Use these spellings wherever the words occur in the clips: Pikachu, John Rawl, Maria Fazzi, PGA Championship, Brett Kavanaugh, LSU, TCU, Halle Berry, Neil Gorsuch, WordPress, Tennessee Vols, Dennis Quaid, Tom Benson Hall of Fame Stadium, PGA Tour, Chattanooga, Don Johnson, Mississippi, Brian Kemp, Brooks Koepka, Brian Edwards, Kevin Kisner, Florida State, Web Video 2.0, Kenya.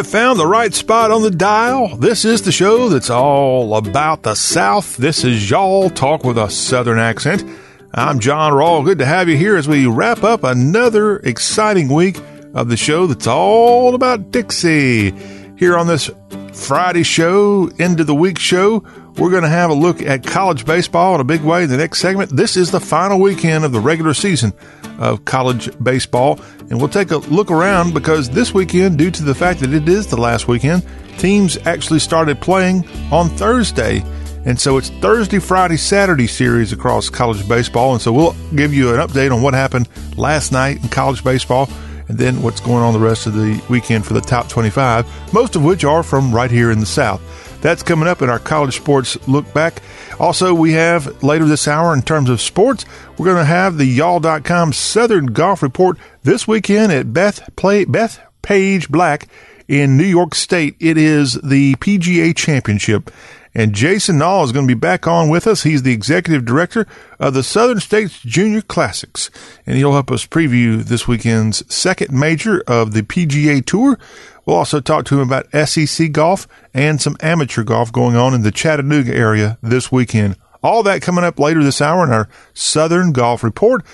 have found the right spot on the dial. This is the show that's all about the South. This is Y'all Talk with a Southern Accent. I'm John Rawl. Good to have you here as we wrap up another exciting week of the show that's all about Dixie. Here on this Friday show, end of the week show, we're going to have a look at college baseball in a big way in the next segment. This is the final weekend of the regular season of college baseball, and we'll take a look around because this weekend, due to the fact that it is the last weekend, teams actually started playing on Thursday. And so it's Thursday, Friday, Saturday series across college baseball. And so we'll give you an update on what happened last night in college baseball and then what's going on the rest of the weekend for the top 25, most of which are from right here in the South. That's coming up in our college sports look back. Also, we have later this hour in terms of sports, we're going to have the y'all.com Southern Golf Report this weekend at Bethpage Black in New York State. It is the PGA Championship. And Jason Nall is going to be back on with us. He's the executive director of the Southern States Junior Classics. And he'll help us preview this weekend's second major of the PGA Tour. We'll also talk to him about SEC golf and some amateur golf going on in the Chattanooga area this weekend. All that coming up later this hour in our Southern Golf Report.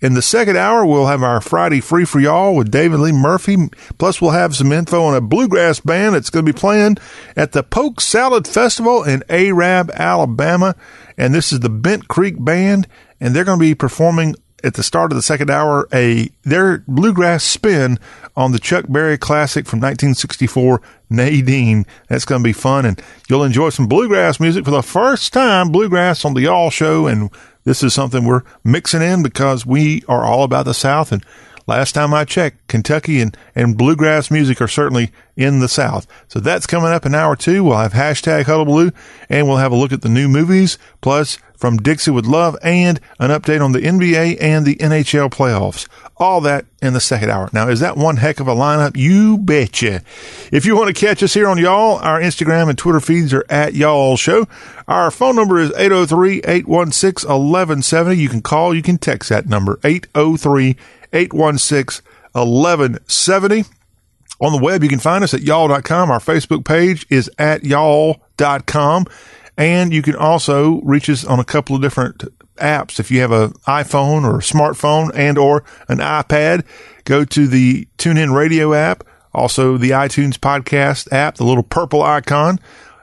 In the second hour, we'll have our Friday Free for Y'all with David Lee Murphy. Plus, we'll have some info on a bluegrass band that's going to be playing at the Poke Salad Festival in Arab, Alabama. And this is the Bent Creek Band, and they're going to be performing at the start of the second hour their bluegrass spin on the Chuck Berry classic from 1964, Nadine. That's going to be fun, and you'll enjoy some bluegrass music for the first time, bluegrass on the Y'all Show, and this is something we're mixing in because we are all about the South. And last time I checked, Kentucky and bluegrass music are certainly in the South. So that's coming up in hour two. We'll have hashtag Hullabaloo, and we'll have a look at the new movies, plus From Dixie with Love, and an update on the NBA and the NHL playoffs. All that in the second hour. Now, is that one heck of a lineup? You betcha. If you want to catch us here on Y'all, our Instagram and Twitter feeds are at Y'all Show. Our phone number is 803-816-1170. You can call, you can text that number, 803-816-1170. On the web, you can find us at y'all.com. Our Facebook page is at y'all.com. And you can also reach us on a couple of different apps. If you have an iPhone or a smartphone and or an iPad, go to the TuneIn Radio app, also the iTunes podcast app, the little purple icon.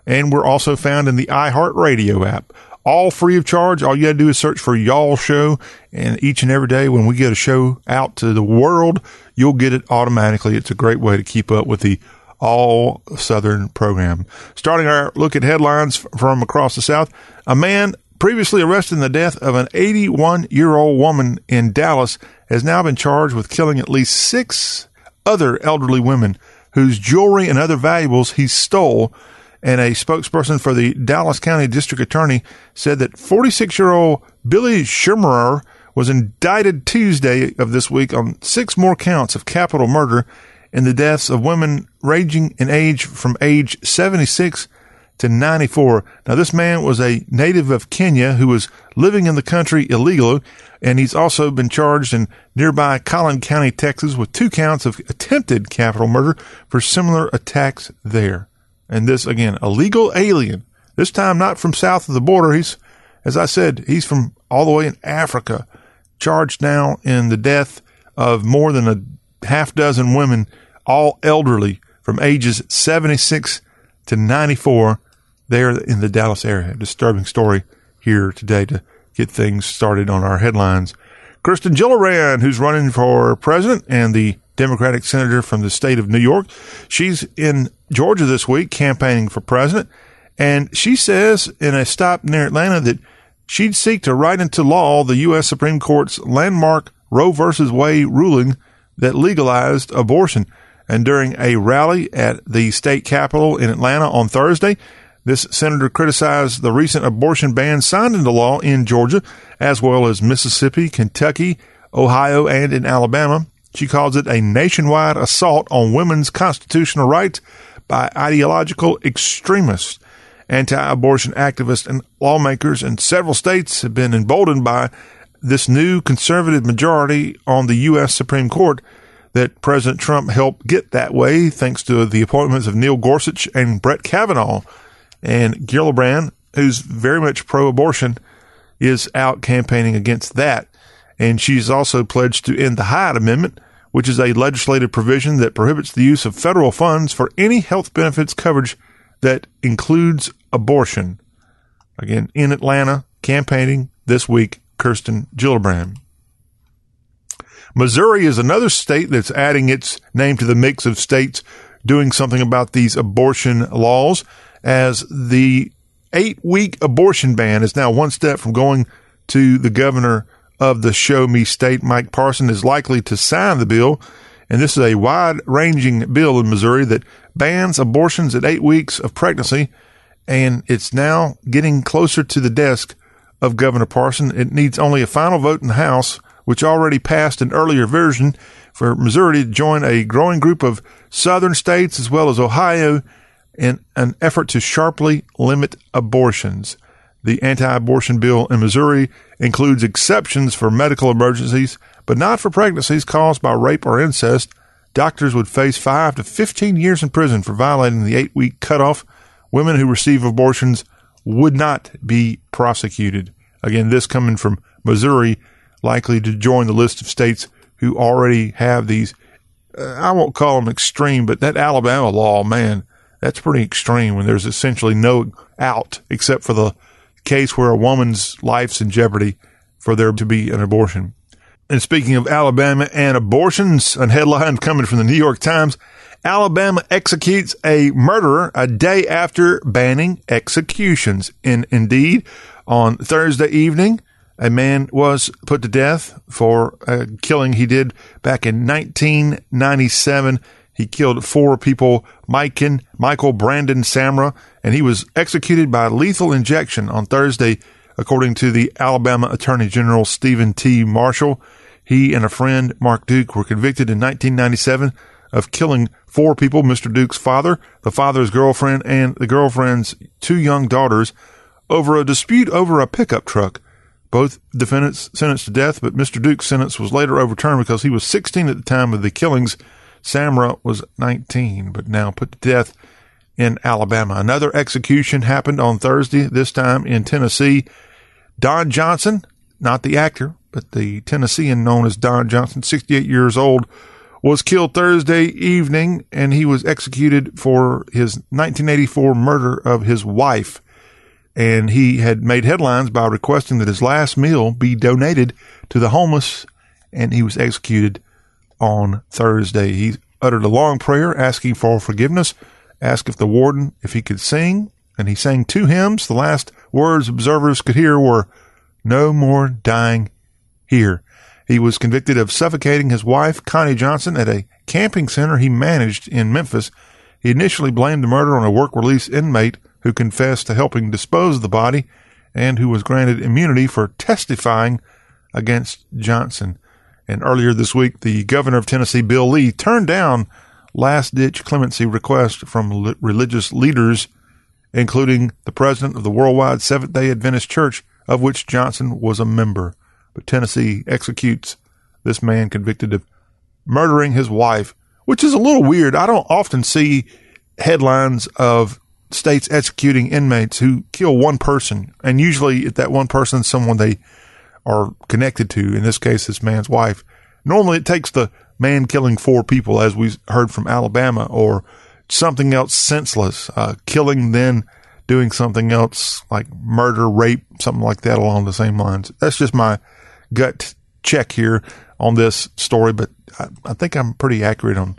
And we're also found in the iHeartRadio app. All free of charge. All you got to do is search for Y'all Show. And each and every day when we get a show out to the world, you'll get it automatically. It's a great way to keep up with the All Southern program. Starting our look at headlines from across the South, a man previously arrested in the death of an 81-year-old woman in Dallas has now been charged with killing at least six other elderly women whose jewelry and other valuables he stole. And a spokesperson for the Dallas County District Attorney said that 46-year-old Billy Schirmerer was indicted Tuesday of this week on six more counts of capital murder in the deaths of women ranging in age from age 76 to 94. Now, this man was a native of Kenya who was living in the country illegally, and he's also been charged in nearby Collin County, Texas, with two counts of attempted capital murder for similar attacks there. And this, again, a legal alien, this time not from south of the border. He's, as I said, he's from all the way in Africa, charged now in the death of more than a half dozen women, all elderly, from ages 76 to 94 there in the Dallas area. Disturbing story here today to get things started on our headlines. Kirsten Gillibrand, who's running for president and the Democratic senator from the state of New York, she's in Georgia this week campaigning for president, and she says in a stop near Atlanta that she'd seek to write into law the U.S. Supreme Court's landmark Roe v. Wade ruling that legalized abortion. And during a rally at the state capitol in Atlanta on Thursday, this senator criticized the recent abortion ban signed into law in Georgia, as well as Mississippi, Kentucky, Ohio, and in Alabama. She calls it a nationwide assault on women's constitutional rights by ideological extremists. Anti-abortion activists and lawmakers in several states have been emboldened by this new conservative majority on the U.S. Supreme Court that President Trump helped get that way thanks to the appointments of Neil Gorsuch and Brett Kavanaugh. And Gillibrand, who's very much pro-abortion, is out campaigning against that. And she's also pledged to end the Hyde Amendment, which is a legislative provision that prohibits the use of federal funds for any health benefits coverage that includes abortion. Again, in Atlanta, campaigning this week, Kirsten Gillibrand. Missouri is another state that's adding its name to the mix of states doing something about these abortion laws, as the 8-week abortion ban is now one step from going to the governor of the Show Me State. Mike Parson is likely to sign the bill, and this is a wide-ranging bill in Missouri that bans abortions at 8 weeks of pregnancy, and it's now getting closer to the desk of Governor Parson. It needs only a final vote in the House, which already passed an earlier version, for Missouri to join a growing group of southern states as well as Ohio in an effort to sharply limit abortions. The anti-abortion bill in Missouri includes exceptions for medical emergencies, but not for pregnancies caused by rape or incest. Doctors would face 5 to 15 years in prison for violating the 8-week cutoff. Women who receive abortions would not be prosecuted. Again, this coming from Missouri, likely to join the list of states who already have these, I won't call them extreme, but that Alabama law, man, that's pretty extreme when there's essentially no out except for the case where a woman's life's in jeopardy for there to be an abortion. And speaking of Alabama and abortions, a headline coming from the New York Times: Alabama executes a murderer a day after banning executions. And indeed, on Thursday evening, a man was put to death for a killing he did back in 1997. He killed 4 people, Michael Brandon Samra, and he was executed by lethal injection on Thursday, according to the Alabama Attorney General Stephen T. Marshall. He and a friend, Mark Duke, were convicted in 1997 of killing 4 people, Mr. Duke's father, the father's girlfriend, and the girlfriend's 2 young daughters, over a dispute over a pickup truck. Both defendants sentenced to death, but Mr. Duke's sentence was later overturned because he was 16 at the time of the killings. Samra was 19, but now put to death in Alabama. Another execution happened on Thursday, this time in Tennessee. Don Johnson, not the actor, but the Tennessean known as Don Johnson, 68 years old, was killed Thursday evening, and he was executed for his 1984 murder of his wife. And he had made headlines by requesting that his last meal be donated to the homeless, and he was executed on Thursday. He uttered a long prayer asking for forgiveness, asked if the warden, if he could sing, and he sang 2 hymns. The last words observers could hear were, "No more dying here." He was convicted of suffocating his wife, Connie Johnson, at a camping center he managed in Memphis. He initially blamed the murder on a work release inmate who confessed to helping dispose of the body and who was granted immunity for testifying against Johnson. And earlier this week, the governor of Tennessee, Bill Lee, turned down last-ditch clemency requests from religious leaders, including the president of the Worldwide Seventh-day Adventist Church, of which Johnson was a member. But Tennessee executes this man convicted of murdering his wife, which is a little weird. I don't often see headlines of states executing inmates who kill one person, and usually if that one person is someone they are connected to, in this case this man's wife. Normally it takes the man killing 4 people, as we heard from Alabama, or something else senseless, killing then doing something else like murder, rape, something like that along the same lines. That's just my gut check here on this story, but I think I'm pretty accurate on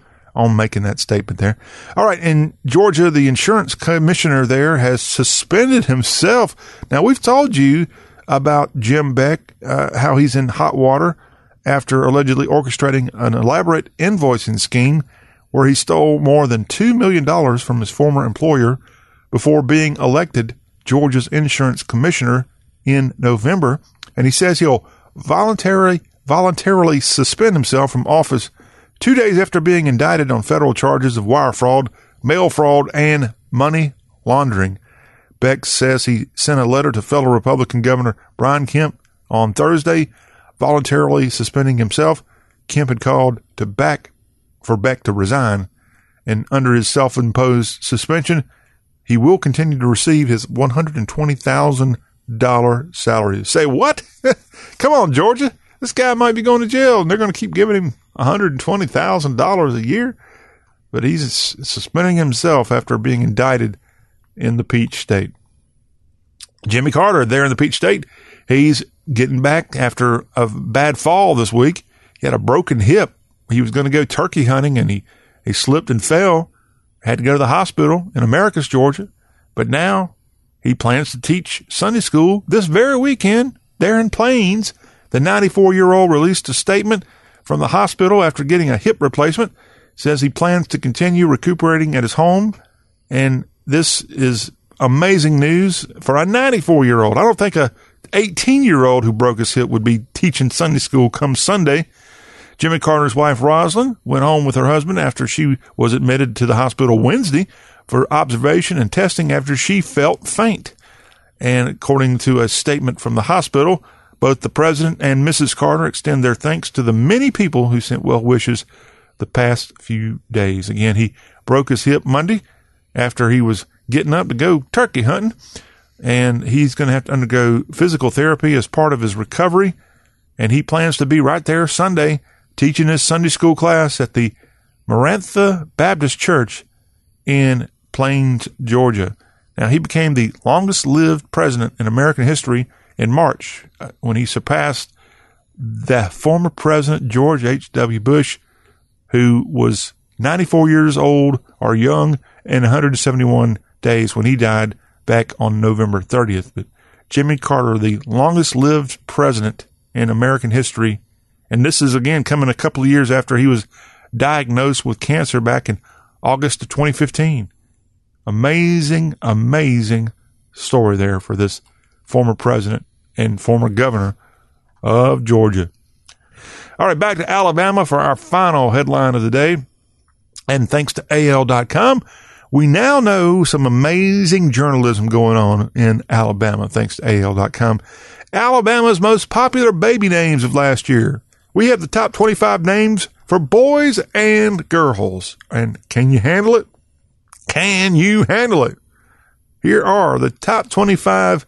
making that statement there. All right. In Georgia, the insurance commissioner there has suspended himself. Now, we've told you about Jim Beck, how he's in hot water after allegedly orchestrating an elaborate invoicing scheme where he stole more than $2 million from his former employer before being elected Georgia's insurance commissioner in November. And he says he'll voluntarily suspend himself from office 2 days after being indicted on federal charges of wire fraud, mail fraud, and money laundering. Beck says he sent a letter to fellow Republican Governor Brian Kemp on Thursday, voluntarily suspending himself. Kemp had called to back for Beck to resign, and under his self-imposed suspension, he will continue to receive his $120,000 salary. Say what? Come on, Georgia. This guy might be going to jail, and they're going to keep giving him $120,000 a year. But he's suspending himself after being indicted in the Peach State. Jimmy Carter there in the Peach State, he's getting back after a bad fall this week. He had a broken hip. He was going to go turkey hunting, and he slipped and fell, had to go to the hospital in Americus, Georgia. But now he plans to teach Sunday school this very weekend there in Plains. The 94-year-old released a statement from the hospital after getting a hip replacement. Says he plans to continue recuperating at his home, and this is amazing news for a 94-year-old. I don't think a 18-year-old who broke his hip would be teaching Sunday school come Sunday. Jimmy Carter's wife, Roslyn, went home with her husband after she was admitted to the hospital Wednesday for observation and testing after she felt faint. And according to a statement from the hospital, both the president and Mrs. Carter extend their thanks to the many people who sent well wishes the past few days. Again, he broke his hip Monday after he was getting up to go turkey hunting, and he's going to have to undergo physical therapy as part of his recovery, and he plans to be right there Sunday teaching his Sunday school class at the Marantha Baptist Church in Plains, Georgia. Now, he became the longest-lived president in American history in March when he surpassed the former president George H.W. Bush, who was 94 years old or young and 171 days when he died back on November 30th. But Jimmy Carter, the longest-lived president in American history, and this is, again, coming a couple of years after he was diagnosed with cancer back in August of 2015. Amazing, amazing story there for this former president and former governor of Georgia. All right, back to Alabama for our final headline of the day. And thanks to AL.com, we now know some amazing journalism going on in Alabama, thanks to AL.com. Alabama's most popular baby names of last year. We have the top 25 names for boys and girls. And can you handle it? Can you handle it? Here are the top 25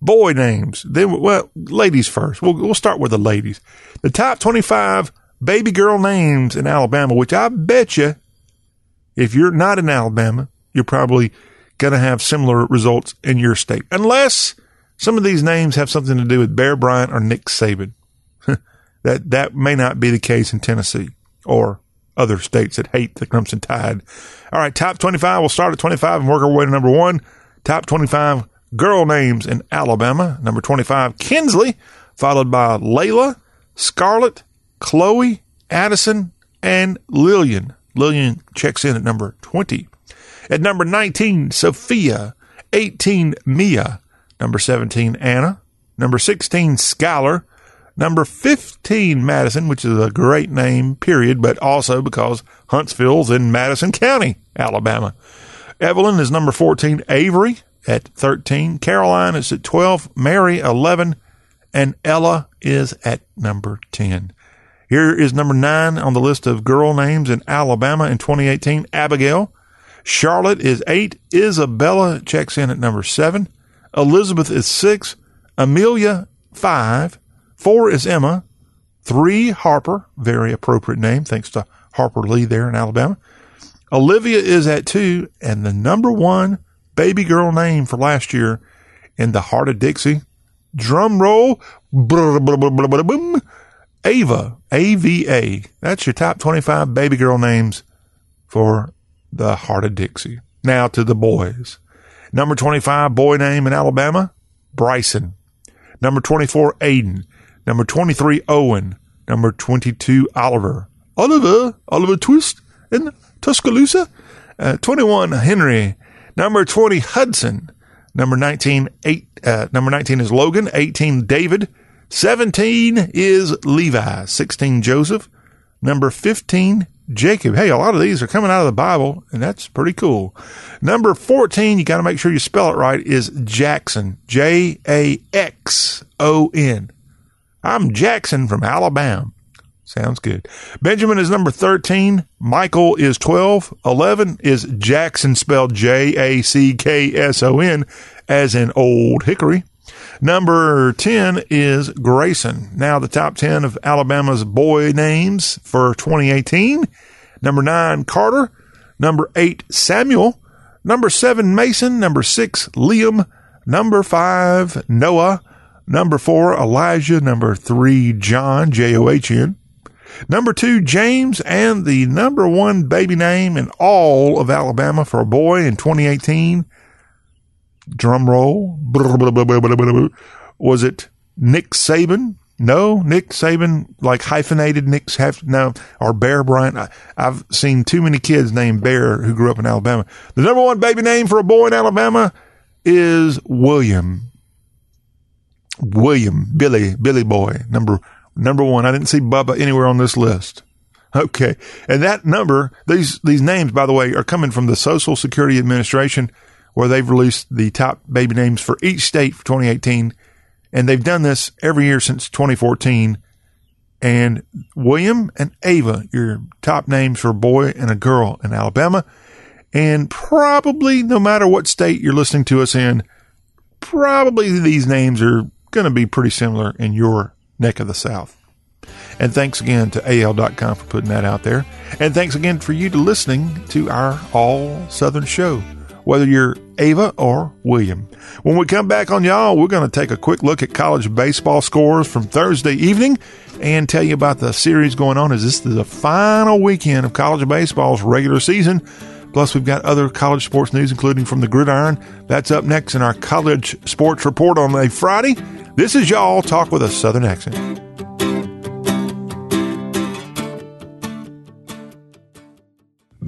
boy names. Then, well, ladies first. We'll start with the ladies. The top 25 baby girl names in Alabama, which I bet you, if you're not in Alabama, you're probably going to have similar results in your state. Unless some of these names have something to do with Bear Bryant or Nick Saban. That may not be the case in Tennessee or other states that hate the Crimson Tide. All right, top 25. We'll start at 25 and work our way to number one. Top 25 girl names in Alabama. Number 25, Kinsley, followed by Layla, Scarlett, Chloe, Addison, and Lillian. Lillian checks in at number 20. At number 19, Sophia. 18, Mia. Number 17, Anna. Number 16, Skylar. Number 15, Madison, which is a great name, period, but also because Huntsville's in Madison County, Alabama. Evelyn is number 14, Avery at 13, Caroline is at 12, Mary 11, and Ella is at number 10. Here is number 9 on the list of girl names in Alabama in 2018, Abigail. Charlotte is 8, Isabella checks in at number 7, Elizabeth is 6, Amelia 5, 4 is Emma, 3 Harper, very appropriate name, thanks to Harper Lee there in Alabama. Olivia is at 2, and the number 1 baby girl name for last year in the heart of Dixie. Drum roll. Ava. A-V-A. That's your top 25 baby girl names for the heart of Dixie. Now to the boys. Number 25 boy name in Alabama, Bryson. Number 24, Aiden. Number 23, Owen. Number 22, Oliver. Oliver Twist in Tuscaloosa. 21, Henry. Number 20, Hudson. Number 19, is Logan. 18, David. 17 is Levi. 16, Joseph. Number 15, Jacob. Hey, a lot of these are coming out of the Bible, and that's pretty cool. Number 14, you got to make sure you spell it right, is Jackson. J-A-X-O-N. I'm Jackson from Alabama. Sounds good. Benjamin is number 13. Michael is 12. 11 is Jackson, spelled Jackson, as in Old Hickory. Number 10 is Grayson. Now the top 10 of Alabama's boy names for 2018. Number 9, Carter. Number 8, Samuel. Number 7, Mason. Number 6, Liam. Number 5, Noah. Number 4, Elijah. Number 3, John, John. Number 2, James, and the number 1 baby name in all of Alabama for a boy in 2018. Drum roll. Was it Nick Saban? No, Nick Saban, like hyphenated Nick's half, no, or Bear Bryant. I've seen too many kids named Bear who grew up in Alabama. The number 1 baby name for a boy in Alabama is William. William, Billy boy, number 1. I didn't see Bubba anywhere on this list. Okay. And that number, these names, by the way, are coming from the Social Security Administration, where they've released the top baby names for each state for 2018. And they've done this every year since 2014. And William and Ava, your top names for a boy and a girl in Alabama. And probably, no matter what state you're listening to us in, probably these names are going to be pretty similar in your neck of the South. And thanks again to AL.com for putting that out there. And thanks again for you to listening to our All Southern show, whether you're Ava or William. When we come back on Y'all, we're going to take a quick look at college baseball scores from Thursday evening and tell you about the series going on, as this is the final weekend of college baseball's regular season. Plus, we've got other college sports news, including from the gridiron. That's up next in our college sports report on a Friday. This is Y'all Talk with a Southern Accent.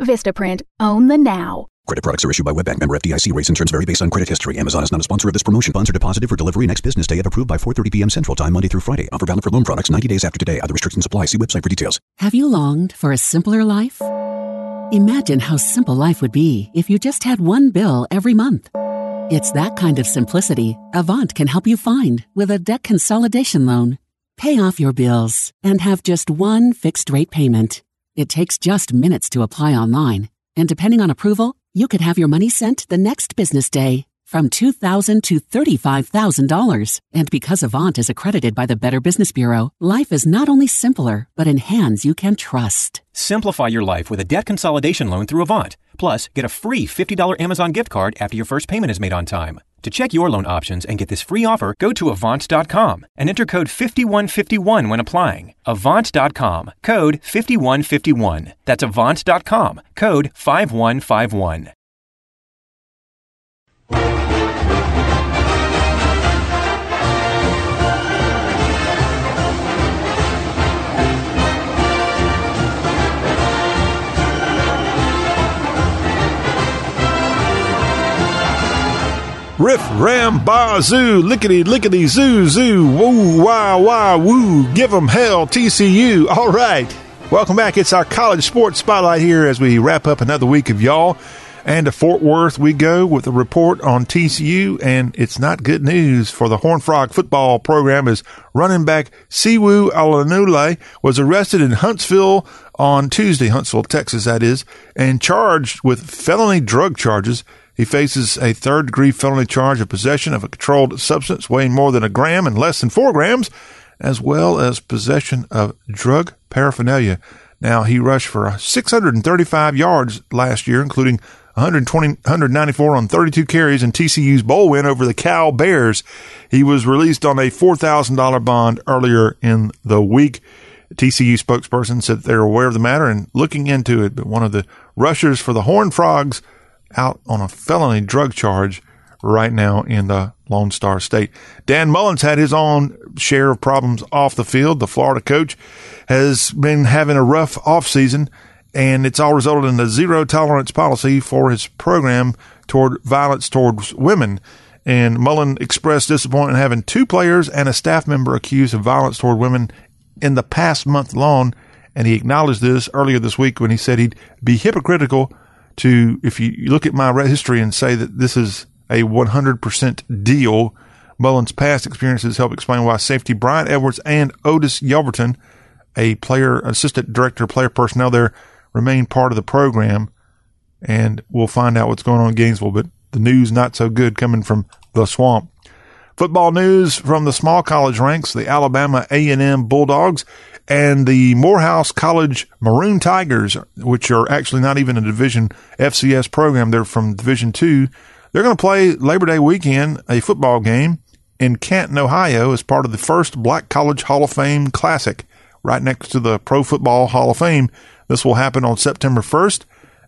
Vistaprint. Own the now. Credit products are issued by WebBank, member FDIC. Rates and terms vary based on credit history. Amazon is not a sponsor of this promotion. Funds are deposited for delivery next business day if approved by 4:30 p.m. Central Time, Monday through Friday. Offer valid for loan products 90 days after today. Other restrictions apply. See website for details. Have you longed for a simpler life? Imagine how simple life would be if you just had one bill every month. It's that kind of simplicity Avant can help you find with a debt consolidation loan. Pay off your bills and have just one fixed rate payment. It takes just minutes to apply online, and depending on approval, you could have your money sent the next business day, from $2,000 to $35,000. And because Avant is accredited by the Better Business Bureau, life is not only simpler, but in hands you can trust. Simplify your life with a debt consolidation loan through Avant. Plus, get a free $50 Amazon gift card after your first payment is made on time. To check your loan options and get this free offer, go to Avant.com and enter code 5151 when applying. Avant.com, code 5151. That's Avant.com, code 5151. Riff, ram, bazoo, lickety, lickety, zoo, zoo, woo, wah, wah, woo, give 'em hell, TCU. All right. Welcome back. It's our college sports spotlight here as we wrap up another week of Y'all. And to Fort Worth we go with a report on TCU, and it's not good news for the Horned Frog football program, as running back Siwu Alanule was arrested in Huntsville on Tuesday, Huntsville, Texas, that is, and charged with felony drug charges. He faces a third-degree felony charge of possession of a controlled substance weighing more than a gram and less than 4 grams, as well as possession of drug paraphernalia. Now, he rushed for 635 yards last year, including 194 on 32 carries in TCU's bowl win over the Cal Bears. He was released on a $4,000 bond earlier in the week. TCU spokesperson said they're aware of the matter and looking into it, but one of the rushers for the Horned Frogs out on a felony drug charge right now in the Lone Star State. Dan Mullins had his own share of problems off the field. The Florida coach has been having a rough offseason, and it's all resulted in a zero-tolerance policy for his program toward violence towards women. And Mullen expressed disappointment in having two players and a staff member accused of violence toward women in the past month long, and he acknowledged this earlier this week when he said he'd be hypocritical to, if you look at my history and say that this is a 100% deal. Mullen's past experiences help explain why safety Brian Edwards and Otis Yelverton, a player assistant director of player personnel there, remain part of the program, and we'll find out what's going on in Gainesville, but the news not so good coming from the swamp. Football news from the small college ranks, the Alabama A&M Bulldogs and the Morehouse College Maroon Tigers, which are actually not even a Division FCS program. They're from Division II. They're going to play Labor Day weekend, a football game in Canton, Ohio, as part of the first Black College Hall of Fame Classic, right next to the Pro Football Hall of Fame. This will happen on September 1st,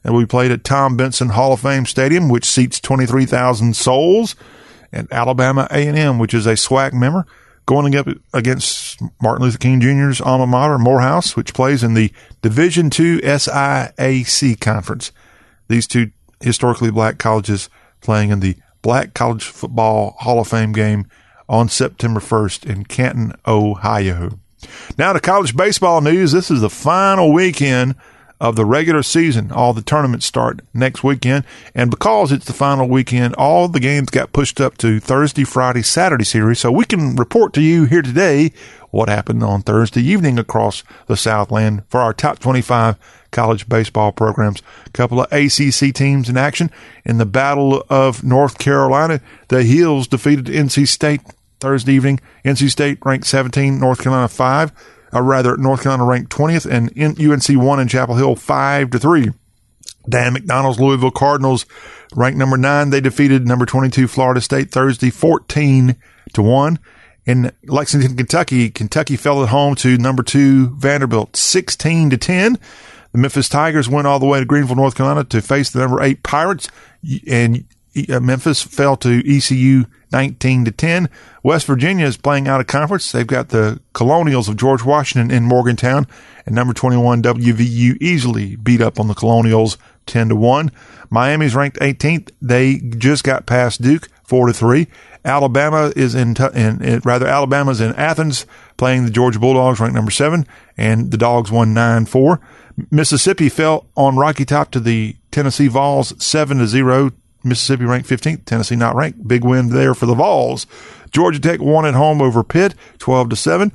and we played at Tom Benson Hall of Fame Stadium, which seats 23,000 souls, and Alabama A&M, which is a SWAC member, going up against Martin Luther King Jr.'s alma mater, Morehouse, which plays in the Division II SIAC Conference. These two historically black colleges playing in the Black College Football Hall of Fame game on September 1st in Canton, Ohio. Now to college baseball news. This is the final weekend of the regular season. All the tournaments start next weekend. And because it's the final weekend, all the games got pushed up to Thursday, Friday, Saturday series. So we can report to you here today what happened on Thursday evening across the Southland for our top 25 college baseball programs. A couple of ACC teams in action. In the Battle of North Carolina, the Heels defeated NC State Thursday evening. NC State ranked 17, North Carolina 5. Or rather, North Carolina ranked 20th, and UNC won in Chapel Hill 5-3. Dan McDonald's Louisville Cardinals ranked number 9. They defeated number 22 Florida State Thursday 14-1. In Lexington, Kentucky, Kentucky fell at home to number 2 Vanderbilt 16-10. The Memphis Tigers went all the way to Greenville, North Carolina to face the number 8 Pirates, and Memphis fell to ECU 19-10. West Virginia is playing out of conference. They've got the Colonials of George Washington in Morgantown, and number 21 WVU easily beat up on the Colonials 10-1. Miami's ranked 18th. They just got past Duke 4-3. Alabama is Alabama's in Athens playing the Georgia Bulldogs, ranked number 7, and the Dogs won 9-4. Mississippi fell on Rocky Top to the Tennessee Vols 7-0. Mississippi ranked 15th, Tennessee not ranked. Big win there for the Vols. Georgia Tech won at home over Pitt, 12-7.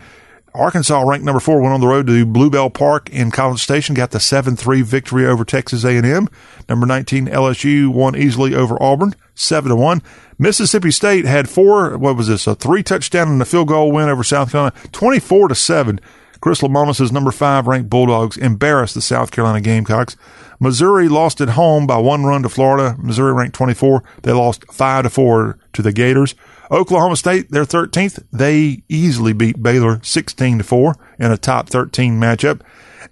Arkansas ranked number 4 went on the road to Bluebell Park in College Station, got the 7-3 victory over Texas A&M. Number 19 LSU won easily over Auburn, 7-1. Mississippi State had a 3-touchdown and a field goal win over South Carolina, 24-7. Chris Lamonis' number 5 ranked Bulldogs embarrassed the South Carolina Gamecocks. Missouri lost at home by 1 run to Florida. Missouri ranked 24. They lost 5-4 to the Gators. Oklahoma State, they're 13th. They easily beat Baylor 16-4 in a top 13 matchup.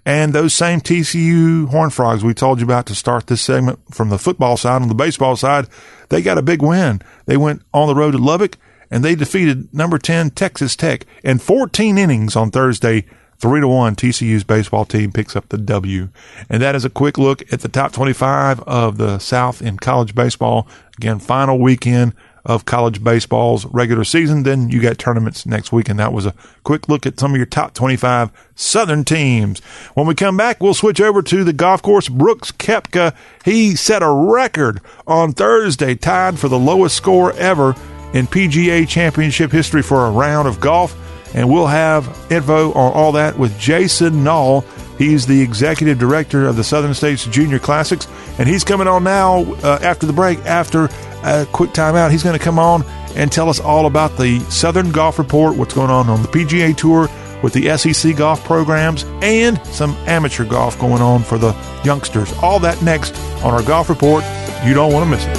And those same TCU Horned Frogs we told you about to start this segment from the football side. On the baseball side, they got a big win. They went on the road to Lubbock, and they defeated number 10 Texas Tech in 14 innings on Thursday. 3-1, TCU's baseball team picks up the W. And that is a quick look at the top 25 of the South in college baseball. Again, final weekend of college baseball's regular season. Then you got tournaments next week, and that was a quick look at some of your top 25 Southern teams. When we come back, we'll switch over to the golf course. Brooks Koepka, he set a record on Thursday, tied for the lowest score ever in PGA Championship history for a round of golf. And we'll have info on all that with Jason Nall. He's the executive director of the Southern States Junior Classics. And he's coming on now after the break, after a quick timeout. He's going to come on and tell us all about the Southern Golf Report, what's going on the PGA Tour, with the SEC golf programs and some amateur golf going on for the youngsters. All that next on our golf report. You don't want to miss it.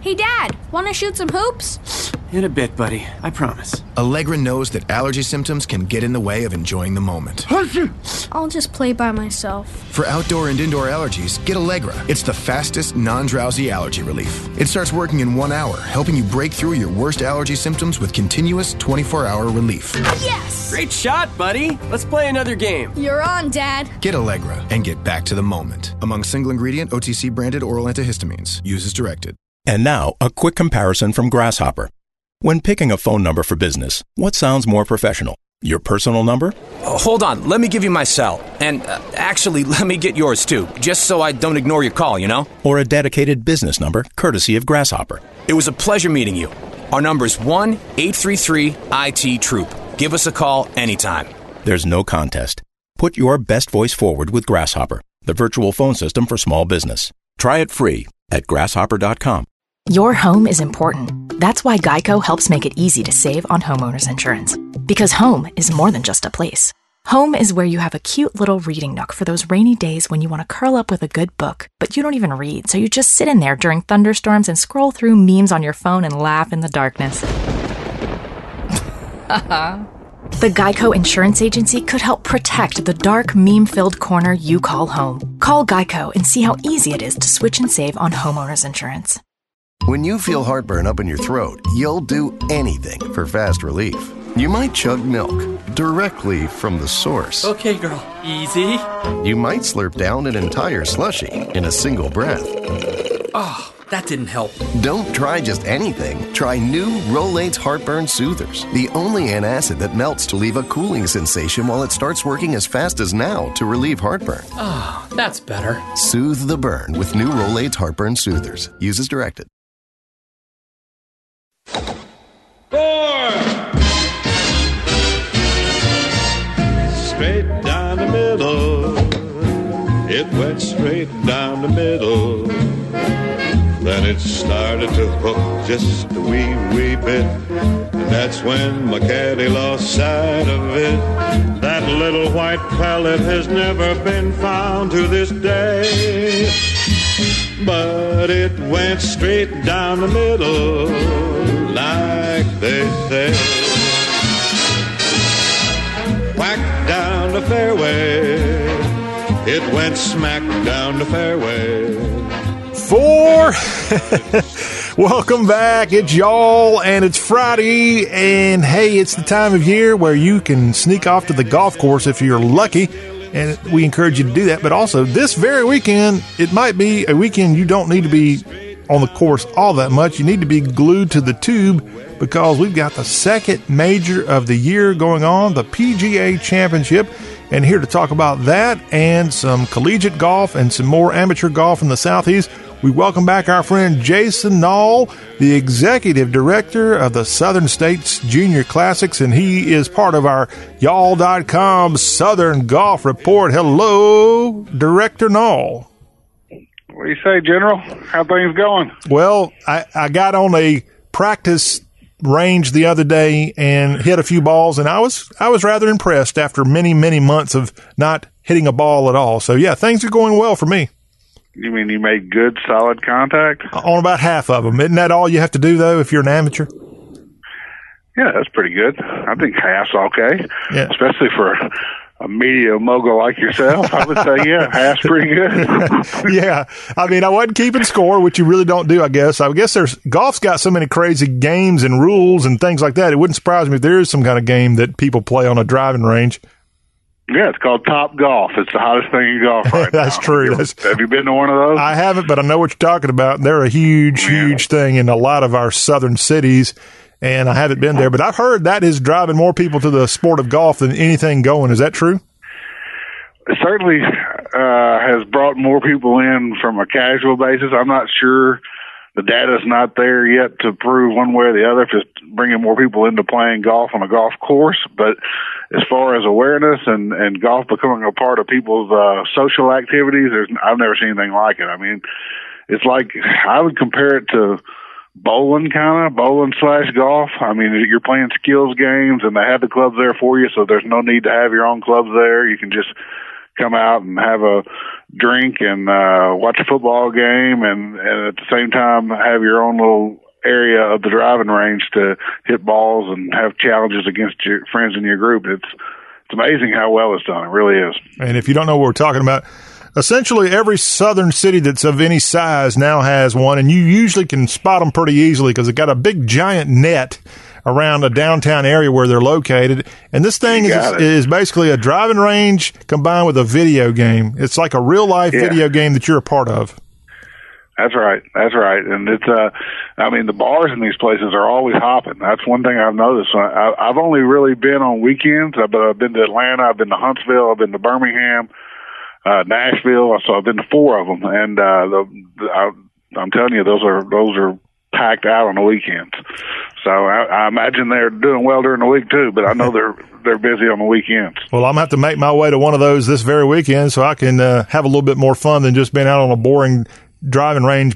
Hey, Dad, want to shoot some hoops? In a bit, buddy. I promise. Allegra knows that allergy symptoms can get in the way of enjoying the moment. I'll just play by myself. For outdoor and indoor allergies, get Allegra. It's the fastest, non-drowsy allergy relief. It starts working in 1 hour, helping you break through your worst allergy symptoms with continuous 24-hour relief. Yes! Great shot, buddy. Let's play another game. You're on, Dad. Get Allegra and get back to the moment. Among single-ingredient, OTC-branded oral antihistamines. Use as directed. And now, a quick comparison from Grasshopper. When picking a phone number for business, what sounds more professional? Your personal number? Hold on, let me give you my cell. And actually, let me get yours too, just so I don't ignore your call, you know? Or a dedicated business number, courtesy of Grasshopper. It was a pleasure meeting you. Our number is 1-833-IT-TROOP. Give us a call anytime. There's no contest. Put your best voice forward with Grasshopper, the virtual phone system for small business. Try it free at grasshopper.com. Your home is important. That's why GEICO helps make it easy to save on homeowners insurance. Because home is more than just a place. Home is where you have a cute little reading nook for those rainy days when you want to curl up with a good book, but you don't even read, so you just sit in there during thunderstorms and scroll through memes on your phone and laugh in the darkness. The GEICO Insurance Agency could help protect the dark, meme-filled corner you call home. Call GEICO and see how easy it is to switch and save on homeowners insurance. When you feel heartburn up in your throat, you'll do anything for fast relief. You might chug milk directly from the source. Okay, girl, easy. You might slurp down an entire slushie in a single breath. Oh, that didn't help. Don't try just anything. Try new Rolade's Heartburn Soothers, the only antacid that melts to leave a cooling sensation while it starts working as fast as now to relieve heartburn. Oh, that's better. Soothe the burn with new Rolade's Heartburn Soothers. Use as directed. 4 Straight down the middle. It went straight down the middle. Then it started to hook just a wee, wee bit. And that's when my caddy lost sight of it. That little white pellet has never been found to this day. But it went straight down the middle, like they say. Whack down the fairway, it went smack down the fairway. 4 Welcome back. It's y'all, and it's Friday, and hey, it's the time of year where you can sneak off to the golf course if you're lucky. And we encourage you to do that. But also, this very weekend, it might be a weekend you don't need to be on the course all that much. You need to be glued to the tube because we've got the second major of the year going on, the PGA Championship. And here to talk about that and some collegiate golf and some more amateur golf in the Southeast, we welcome back our friend Jason Nall, the Executive Director of the Southern States Junior Classics, and he is part of our y'all.com Southern Golf Report. Hello, Director Nall. What do you say, General? How things going? Well, I got on a practice range the other day and hit a few balls, and I was rather impressed after many, many months of not hitting a ball at all. So, yeah, things are going well for me. You mean you made good, solid contact? On about half of them. Isn't that all you have to do, though, if you're an amateur? Yeah, that's pretty good. I think half's okay, yeah. Especially for a media mogul like yourself. I would say, yeah, half's pretty good. Yeah. I mean, I wasn't keeping score, which you really don't do, I guess. I guess there's golf's got so many crazy games and rules and things like that. It wouldn't surprise me if there is some kind of game that people play on a driving range. Yeah, it's called Top Golf. It's the hottest thing in golf right now. That's true. Have you been to one of those? I haven't, but I know what you're talking about. They're a huge, huge thing in a lot of our southern cities, and I haven't been there. But I've heard that is driving more people to the sport of golf than anything going. Is that true? It certainly has brought more people in from a casual basis. I'm not sure. The data's not there yet to prove one way or the other if it's bringing more people into playing golf on a golf course. But as far as awareness and golf becoming a part of people's social activities, I've never seen anything like it. I mean, it's like I would compare it to bowling kind of, bowling/golf. I mean, you're playing skills games and they have the clubs there for you, so there's no need to have your own clubs there. You can just come out and have a drink and watch a football game and at the same time have your own little area of the driving range to hit balls and have challenges against your friends in your group. It's amazing how well it's done. It really is. And if you don't know what we're talking about, essentially every southern city that's of any size now has one, and you usually can spot them pretty easily because they've got a big giant net around a downtown area where they're located. And this thing is basically a driving range combined with a video game. It's like a real-life video game that you're a part of. That's right. That's right. And it's, I mean, the bars in these places are always hopping. That's one thing I've noticed. I've only really been on weekends, but I've been to Atlanta, I've been to Huntsville, I've been to Birmingham, Nashville. So I've been to four of them. And, I'm telling you, those are packed out on the weekends. So I imagine they're doing well during the week too, but I know they're busy on the weekends. Well, I'm going to have to make my way to one of those this very weekend so I can have a little bit more fun than just being out on a boring driving range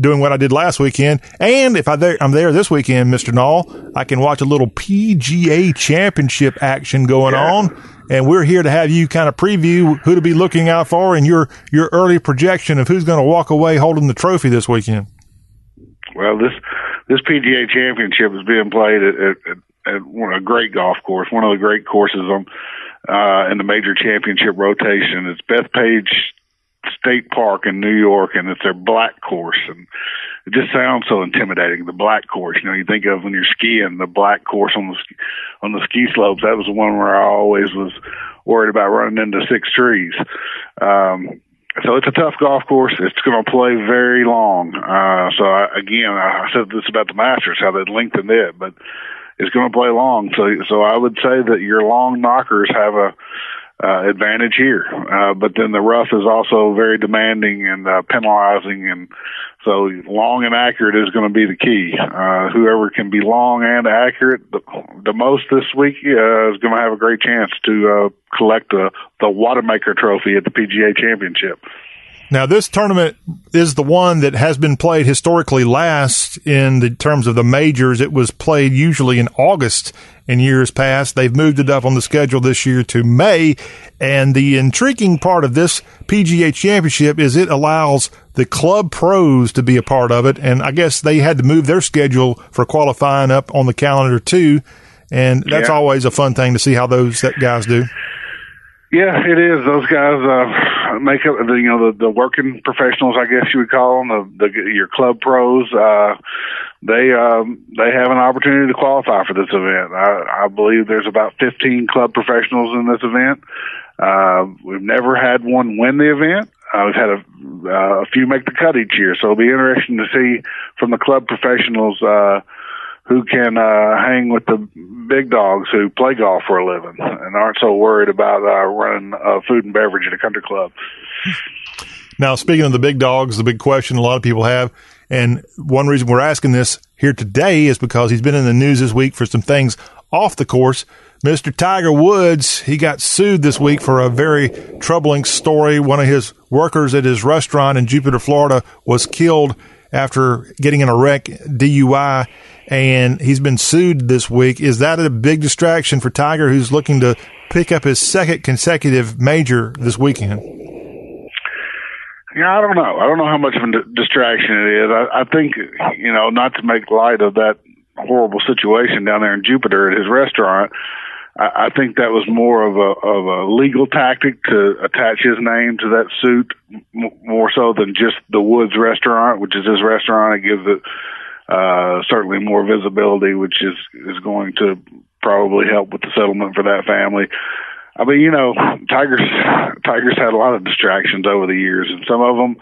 doing what I did last weekend. And if I'm there this weekend, Mr. Nall, I can watch a little PGA Championship action going on. And we're here to have you kind of preview who to be looking out for and your early projection of who's going to walk away holding the trophy this weekend. Well, this PGA Championship is being played at a great golf course, one of the great courses in the major championship rotation. It's Bethpage State Park in New York, and it's their black course, and it just sounds so intimidating, the black course. You know, you think of when you're skiing, the black course on the ski slopes. That was the one where I always was worried about running into six trees. So it's a tough golf course. It's going to play very long. So I said this about the Masters, how they lengthened it, but it's going to play long. So I would say that your long knockers have a advantage here. But then the rough is also very demanding and penalizing. And so long and accurate is going to be the key. Whoever can be long and accurate the most this week is going to have a great chance to collect the Wanamaker Trophy at the PGA Championship. Now, this tournament is the one that has been played historically last in the terms of the majors. It was played usually in August in years past. They've moved it up on the schedule this year to May. And the intriguing part of this PGA Championship is it allows the club pros to be a part of it. And I guess they had to move their schedule for qualifying up on the calendar too. And that's always a fun thing to see how those guys do. Yeah, it is. Those guys make up the working professionals, I guess you would call them, your club pros. They have an opportunity to qualify for this event. I believe there's about 15 club professionals in this event. We've never had one win the event. We've had a few make the cut each year, so it'll be interesting to see from the club professionals who can hang with the big dogs who play golf for a living and aren't so worried about running food and beverage at a country club. Now, speaking of the big dogs, the big question a lot of people have, and one reason we're asking this here today is because he's been in the news this week for some things off the course. Mr. Tiger Woods, he got sued this week for a very troubling story. One of his workers at his restaurant in Jupiter, Florida, was killed after getting in a wreck, DUI, and he's been sued this week. Is that a big distraction for Tiger, who's looking to pick up his second consecutive major this weekend? Yeah, I don't know. I don't know how much of a distraction it is. I think, not to make light of that horrible situation down there in Jupiter at his restaurant, I think that was more of a legal tactic to attach his name to that suit, more so than just the Woods restaurant, which is his restaurant. It gives it certainly more visibility, which is going to probably help with the settlement for that family. I mean, Tiger's had a lot of distractions over the years, and some of them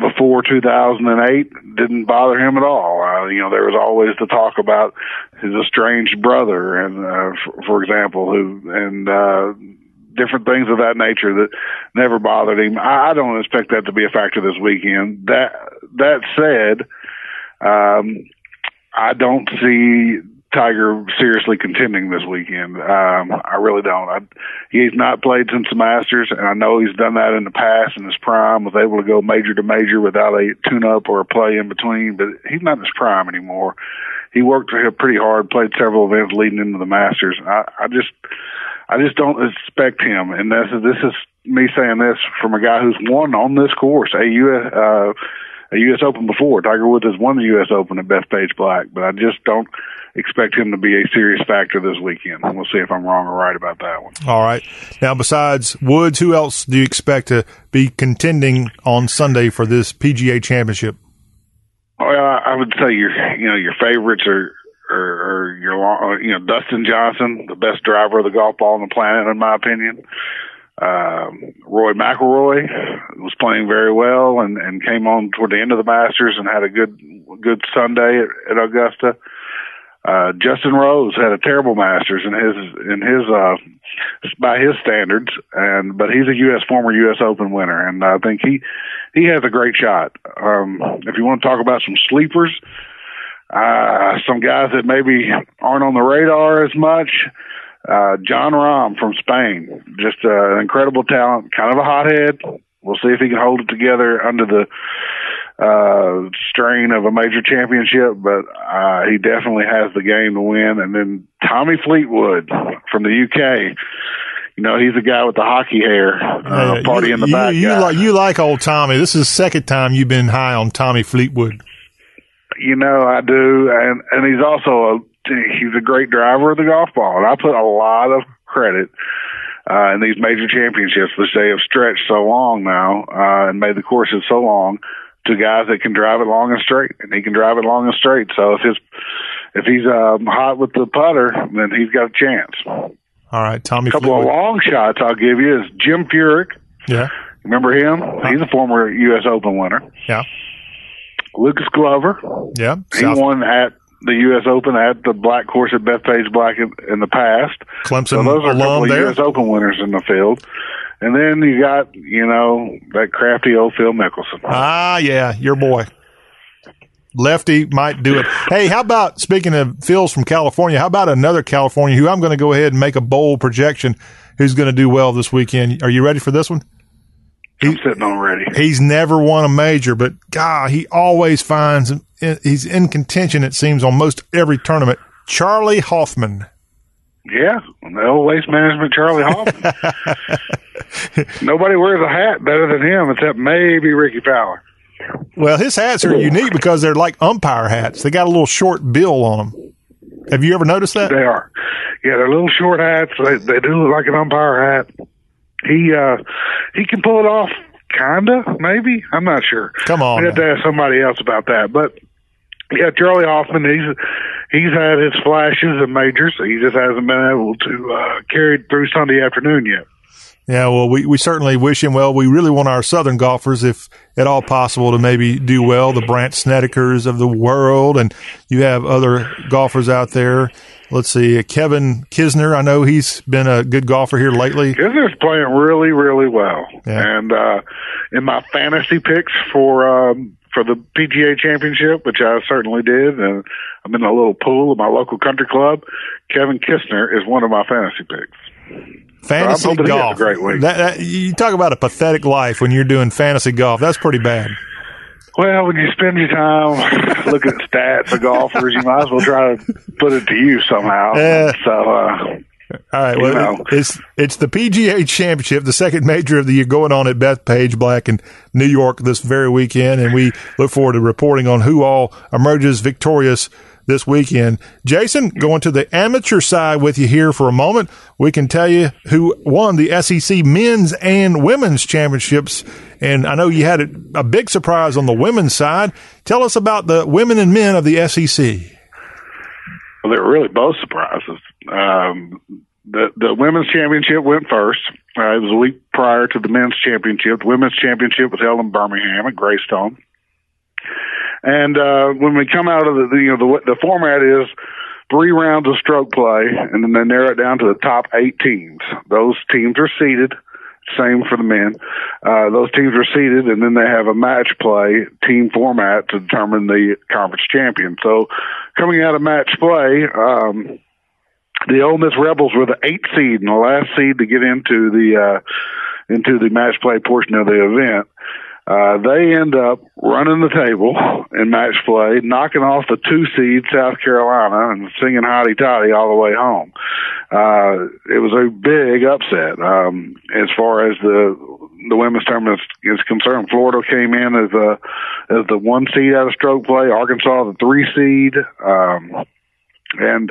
before 2008 didn't bother him at all. There was always the talk about his estranged brother and, for example, different things of that nature that never bothered him. I don't expect that to be a factor this weekend. That said, I don't see Tiger seriously contending this weekend. I really don't. He's not played since the Masters, and I know he's done that in the past in his prime, was able to go major to major without a tune-up or a play in between, but he's not in his prime anymore. He worked pretty hard, played several events leading into the Masters. I just don't expect him, and this is me saying this from a guy who's won on this course, a U.S. Open before. Tiger Woods has won the U.S. Open at Bethpage Black, but I just don't expect him to be a serious factor this weekend. We'll see if I'm wrong or right about that one. All right. Now, besides Woods, who else do you expect to be contending on Sunday for this PGA Championship? Well, I would say your favorites are Dustin Johnson, the best driver of the golf ball on the planet, in my opinion. Roy McIlroy was playing very well and came on toward the end of the Masters and had a good Sunday at Augusta. Justin Rose had a terrible Masters in his by his standards, but he's a former U.S. Open winner, and I think he has a great shot. If you want to talk about some sleepers, some guys that maybe aren't on the radar as much. John Rahm from Spain, just an incredible talent, kind of a hothead. We'll see if he can hold it together under the strain of a major championship, but he definitely has the game to win. And then Tommy Fleetwood from the UK. He's a guy with the hockey hair, party in the back. You like old Tommy. This is the second time you've been high on Tommy Fleetwood. I do, and he's also he's a great driver of the golf ball, and I put a lot of credit in these major championships, which they have stretched so long now and made the courses so long, to guys that can drive it long and straight, and he can drive it long and straight. So if he's hot with the putter, then he's got a chance. All right, Tommy. A couple Fleetwood. Of long shots I'll give you is Jim Furyk. Yeah, remember him? He's a former U.S. Open winner. Yeah. Lucas Glover. Yeah, he won at the U.S. Open at the Black course at Bethpage Black in the past. Clemson, so those are a couple of U.S. Open winners in the field. And then you got, that crafty old Phil Mickelson. Ah, yeah, your boy. Lefty might do it. Hey, how about, speaking of Phil's from California, how about another California who I'm going to go ahead and make a bold projection who's going to do well this weekend? Are you ready for this one? I'm sitting on ready. He's never won a major, but, God, he always finds he's in contention, it seems, on most every tournament. Charlie Hoffman. Yeah, the old waste management Charlie Hoffman. Nobody wears a hat better than him except maybe Ricky Fowler. Well, his hats are unique because they're like umpire hats. They got a little short bill on them. Have you ever noticed that? They are. Yeah, they're little short hats. They do look like an umpire hat. He can pull it off, kinda, maybe. I'm not sure. Come on. I had to ask somebody else about that. But, yeah, Charlie Hoffman, he's had his flashes in majors. He just hasn't been able to carry it through Sunday afternoon yet. Yeah, well, we certainly wish him well. We really want our Southern golfers, if at all possible, to maybe do well, the Brant Snedekers of the world, and you have other golfers out there. Let's see, Kevin Kisner, I know he's been a good golfer here lately. Kisner's playing really, really well. Yeah. And in my fantasy picks for the PGA Championship, which I certainly did, and I'm in a little pool at my local country club, Kevin Kisner is one of my fantasy picks. Fantasy golf. A great week. You talk about a pathetic life when you're doing fantasy golf. That's pretty bad. Well, when you spend your time looking at stats of golfers, you might as well try to put it to use somehow. All right. Well, it's the PGA Championship, the second major of the year, going on at Bethpage Black in New York this very weekend, and we look forward to reporting on who all emerges victorious this weekend. Jason, going to the amateur side with you here for a moment, we can tell you who won the SEC men's and women's championships. And I know you had a big surprise on the women's side. Tell us about the women and men of the SEC. Well, they were really both surprises. The women's championship went first. It was a week prior to the men's championship. The women's championship was held in Birmingham at Greystone. And when we come out of the format is 3 rounds of stroke play, and then they narrow it down to the top 8 teams. Those teams are seeded. Same for the men. Those teams are seeded, and then they have a match play team format to determine the conference champion. So coming out of match play, the Ole Miss Rebels were the 8th seed and the last seed to get into the match play portion of the event. They end up running the table in match play, knocking off the 2 seed South Carolina and singing hotty toddy all the way home. It was a big upset. As far as the women's tournament is concerned, Florida came in as the 1 seed out of stroke play, Arkansas the 3 seed, and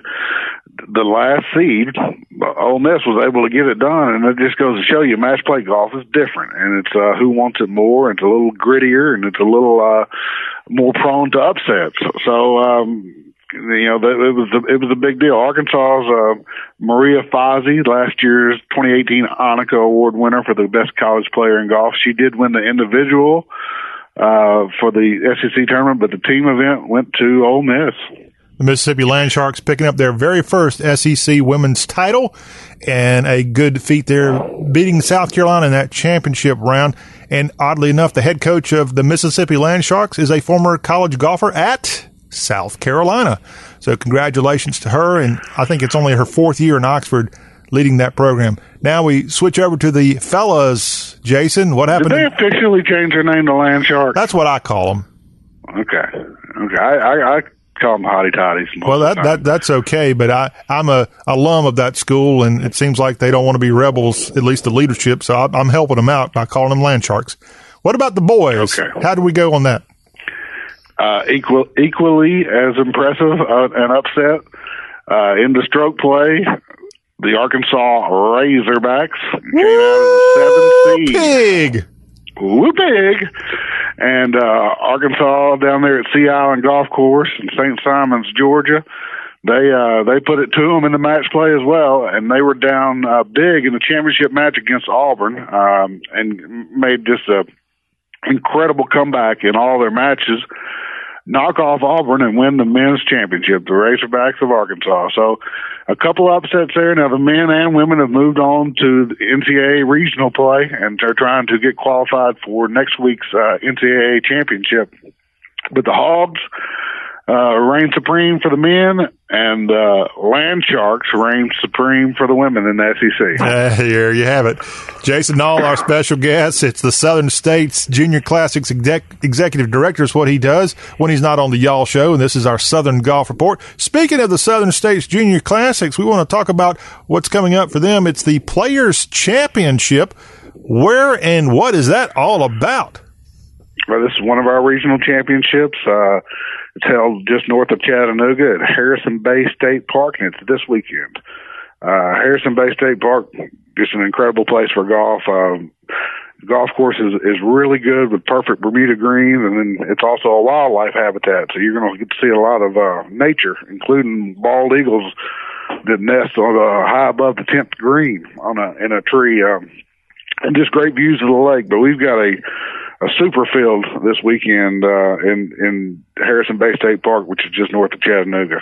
the last seed, Ole Miss, was able to get it done, and it just goes to show you match play golf is different, and it's who wants it more, and it's a little grittier, and it's a little more prone to upsets. So, you know, it was a big deal. Arkansas's Maria Fazzi, last year's 2018 Onika Award winner for the best college player in golf, she did win the individual for the SEC tournament, but the team event went to Ole Miss. The Mississippi Land Sharks picking up their very first SEC women's title, and a good feat there, beating South Carolina in that championship round. And oddly enough, the head coach of the Mississippi Land Sharks is a former college golfer at South Carolina. So congratulations to her, and I think it's only her 4th year in Oxford leading that program. Now we switch over to the fellas. Jason, what happened? Did they officially change their name to Land Sharks? That's what I call them. Okay. I call them hotty toddies. Well, that's okay, but I'm a alum of that school, and it seems like they don't want to be rebels, at least the leadership, so I'm helping them out by calling them Land Sharks. What about the boys? Okay. How do we go on that? Equally as impressive an upset. Into stroke play, the Arkansas Razorbacks came out of the 7th seed. Whoopig! And Arkansas down there at Sea Island Golf Course in St. Simons, Georgia, they put it to them in the match play as well, and they were down big in the championship match against Auburn, and made just a incredible comeback in all their matches, knock off Auburn and win the men's championship, the Razorbacks of Arkansas. So a couple upsets there. Now the men and women have moved on to the NCAA regional play, and they're trying to get qualified for next week's NCAA championship. But the Hogs reign supreme for the men, and Land Sharks reign supreme for the women in the SEC. Here you have it. Jason Nall, our special guest. It's the Southern States Junior Classics Executive Director is what he does when he's not on the Y'all Show, and this is our Southern Golf Report. Speaking of the Southern States Junior Classics, we want to talk about what's coming up for them. It's the Players' Championship. Where and what is that all about? Well, this is one of our regional championships. It's held just north of Chattanooga at Harrison Bay State Park, and it's this weekend. Harrison Bay State Park, just an incredible place for golf. Golf course is really good with perfect Bermuda greens, and then it's also a wildlife habitat, so you're going to get to see a lot of nature, including bald eagles that nest on high above the 10th green in a tree, and just great views of the lake. But we've got a super field this weekend in Harrison Bay State Park, which is just north of Chattanooga.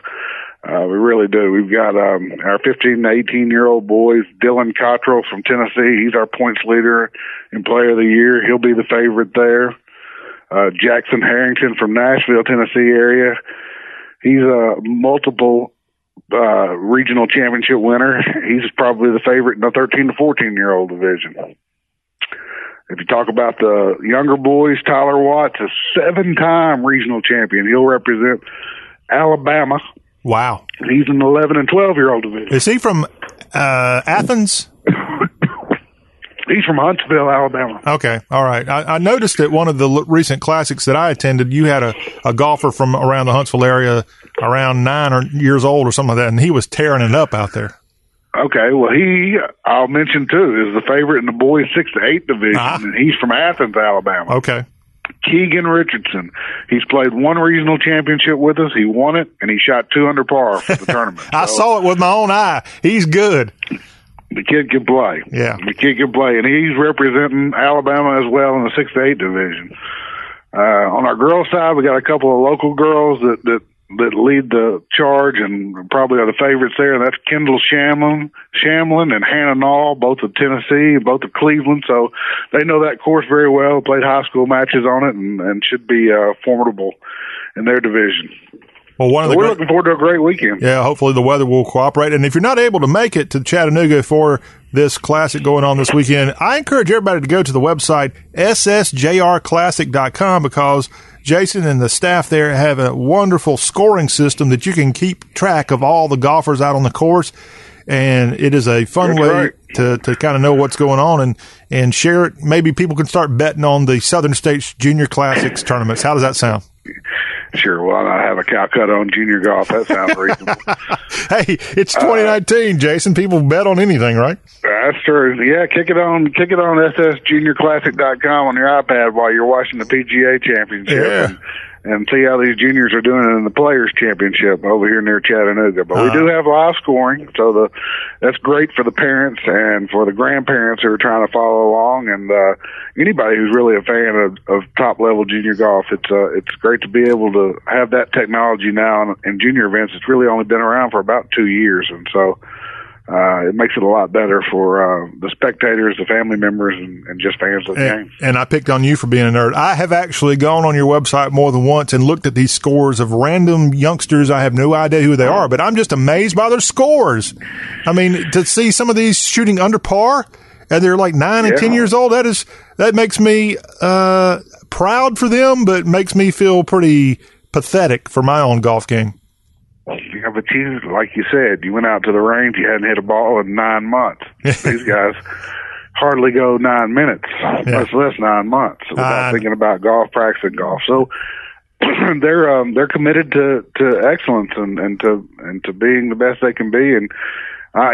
We really do. We've got our 15 to 18-year-old boys. Dylan Cottrell from Tennessee, he's our points leader and player of the year. He'll be the favorite there. Jackson Harrington from Nashville, Tennessee area. He's a multiple regional championship winner. He's probably the favorite in the 13 to 14-year-old division. If you talk about the younger boys, Tyler Watts, a 7-time regional champion. He'll represent Alabama. Wow. He's in the 11 and 12-year-old division. Is he from Athens? He's from Huntsville, Alabama. Okay. All right. I noticed at one of the recent classics that I attended, you had a golfer from around the Huntsville area around 9 years old or something like that, and he was tearing it up out there. Okay, well, I'll mention too, is the favorite in the boys 6 to 8 division, and he's from Athens, Alabama. Okay. Keegan Richardson. He's played one regional championship with us. He won it, and he shot 2 under par for the tournament. I saw it with my own eye. He's good. The kid can play. Yeah. The kid can play, and he's representing Alabama as well in the 6 to 8 division. On our girls' side, we got a couple of local girls that that lead the charge and probably are the favorites there, and that's Kendall Shamlin and Hannah Nall, both of Tennessee, both of Cleveland. So they know that course very well, played high school matches on it, and should be formidable in their division. Well, we're looking forward to a great weekend. Yeah, hopefully the weather will cooperate. And if you're not able to make it to Chattanooga for this classic going on this weekend, I encourage everybody to go to the website ssjrclassic.com, because Jason and the staff there have a wonderful scoring system that you can keep track of all the golfers out on the course. And it is a fun way to kind of know what's going on and share it. Maybe people can start betting on the Southern States Junior Classics tournaments. How does that sound? Sure. Why not have a Calcutta on junior golf? That sounds reasonable. Hey, it's 2019, Jason. People bet on anything, right? That's true. Yeah, kick it on ssjuniorclassic.com on your iPad while you're watching the PGA Championship. Yeah. And see how these juniors are doing in the Players Championship over here near Chattanooga. But we do have live scoring, so that's great for the parents and for the grandparents who are trying to follow along, and anybody who's really a fan of top-level junior golf. It's great to be able to have that technology now in junior events. It's really only been around for about 2 years, and so it makes it a lot better for the spectators, the family members, and just fans of the game. And I picked on you for being a nerd. I have actually gone on your website more than once and looked at these scores of random youngsters. I have no idea who they are, but I'm just amazed by their scores. I mean, to see some of these shooting under par, and they're like 9 and 10 years old, that makes me proud for them, but makes me feel pretty pathetic for my own golf game. Yeah, but you, like you said, you went out to the range, you hadn't hit a ball in 9 months. These guys hardly go 9 minutes, much less 9 months, without thinking about golf, practice, and golf. So they're committed to excellence and to being the best they can be. And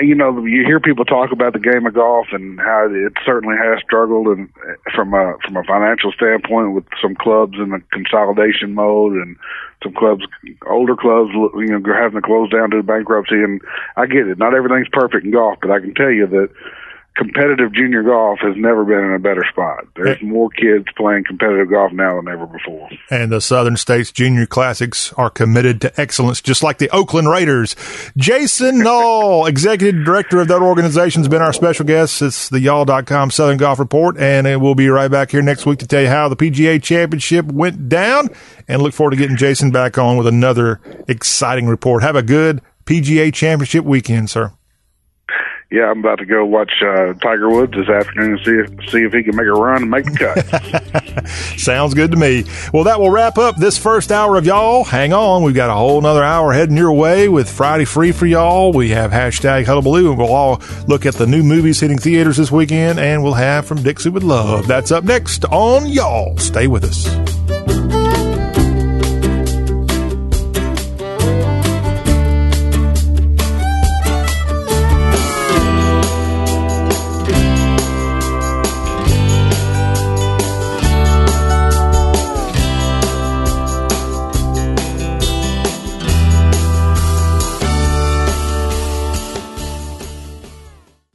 you hear people talk about the game of golf and how it certainly has struggled, and from a financial standpoint, with some clubs in the consolidation mode and some clubs, older clubs, having to close down due to bankruptcy. And I get it. Not everything's perfect in golf, but I can tell you that competitive junior golf has never been in a better spot. There's more kids playing competitive golf now than ever before. And the Southern States Junior Classics are committed to excellence, just like the Oakland Raiders. Jason Nall, Executive Director of that organization, has been our special guest. It's the y'all.com Southern Golf Report, and we'll be right back here next week to tell you how the PGA Championship went down, and look forward to getting Jason back on with another exciting report. Have a good PGA Championship weekend, sir. Yeah, I'm about to go watch Tiger Woods this afternoon and see if he can make a run and make the cut. Sounds good to me. Well, that will wrap up this first hour of Y'all. Hang on. We've got a whole nother hour heading your way with Friday Free for Y'all. We have #Hullabaloo, and we'll all look at the new movies hitting theaters this weekend, and we'll have From Dixie with Love. That's up next on Y'all. Stay with us.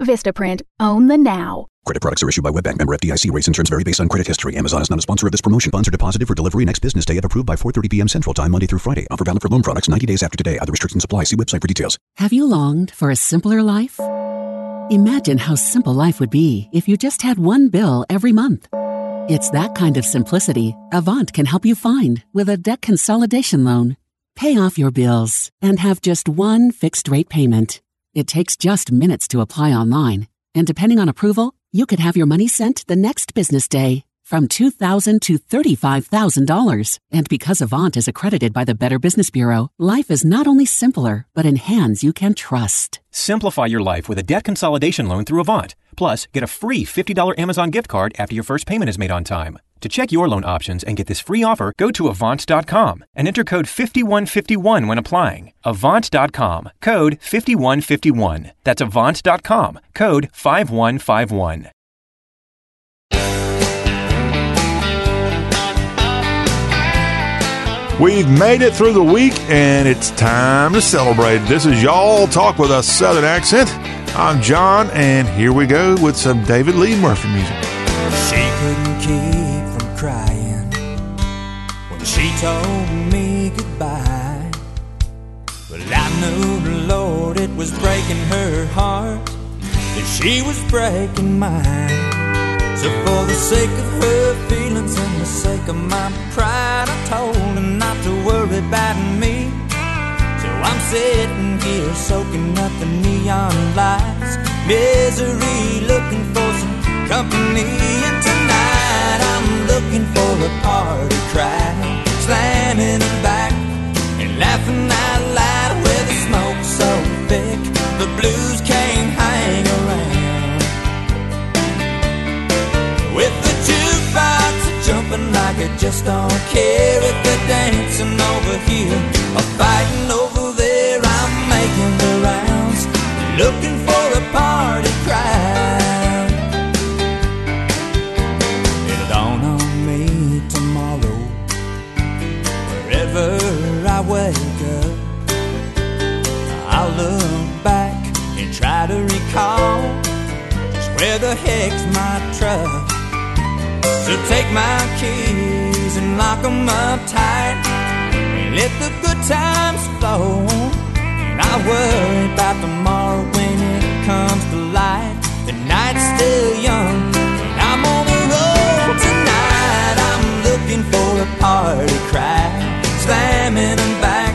Vistaprint. Own the now. Credit products are issued by WebBank. Member FDIC. Rates and terms vary based on credit history. Amazon is not a sponsor of this promotion. Funds are deposited for delivery next business day if approved by 4:30 p.m. Central Time, Monday through Friday. Offer valid for loan products 90 days after today. Other restrictions apply. See website for details. Have you longed for a simpler life? Imagine how simple life would be if you just had one bill every month. It's that kind of simplicity Avant can help you find with a debt consolidation loan. Pay off your bills and have just one fixed-rate payment. It takes just minutes to apply online, and depending on approval, you could have your money sent the next business day. From $2,000 to $35,000. And because Avant is accredited by the Better Business Bureau, life is not only simpler, but in hands you can trust. Simplify your life with a debt consolidation loan through Avant. Plus, get a free $50 Amazon gift card after your first payment is made on time. To check your loan options and get this free offer, go to Avant.com and enter code 5151 when applying. Avant.com, code 5151. That's Avant.com, code 5151. We've made it through the week, and it's time to celebrate. This is Y'all Talk with a Southern Accent. I'm John, and here we go with some David Lee Murphy music. She couldn't keep from crying when she told me goodbye. But I knew, the Lord, it was breaking her heart, and she was breaking mine. So for the sake of her feelings and the sake of my pride, I told her not to worry about me. So I'm sitting here soaking up the neon lights, misery, looking for some company. And tonight I'm looking for a party crowd, slamming it back and laughing out loud. Where the smoke's so thick, the blues can't hang around. With the jukebox jumping like I just don't care. If they're dancing over here or fighting over there, I'm making the rounds, looking for a party crowd. It'll dawn on me tomorrow, wherever I wake up, I'll look back and try to recall just where the heck's my truck. So take my keys and lock them up tight, and let the good times flow. And I worry about tomorrow when it comes to light. The night's still young, and I'm on the road tonight. I'm looking for a party crowd, slamming them back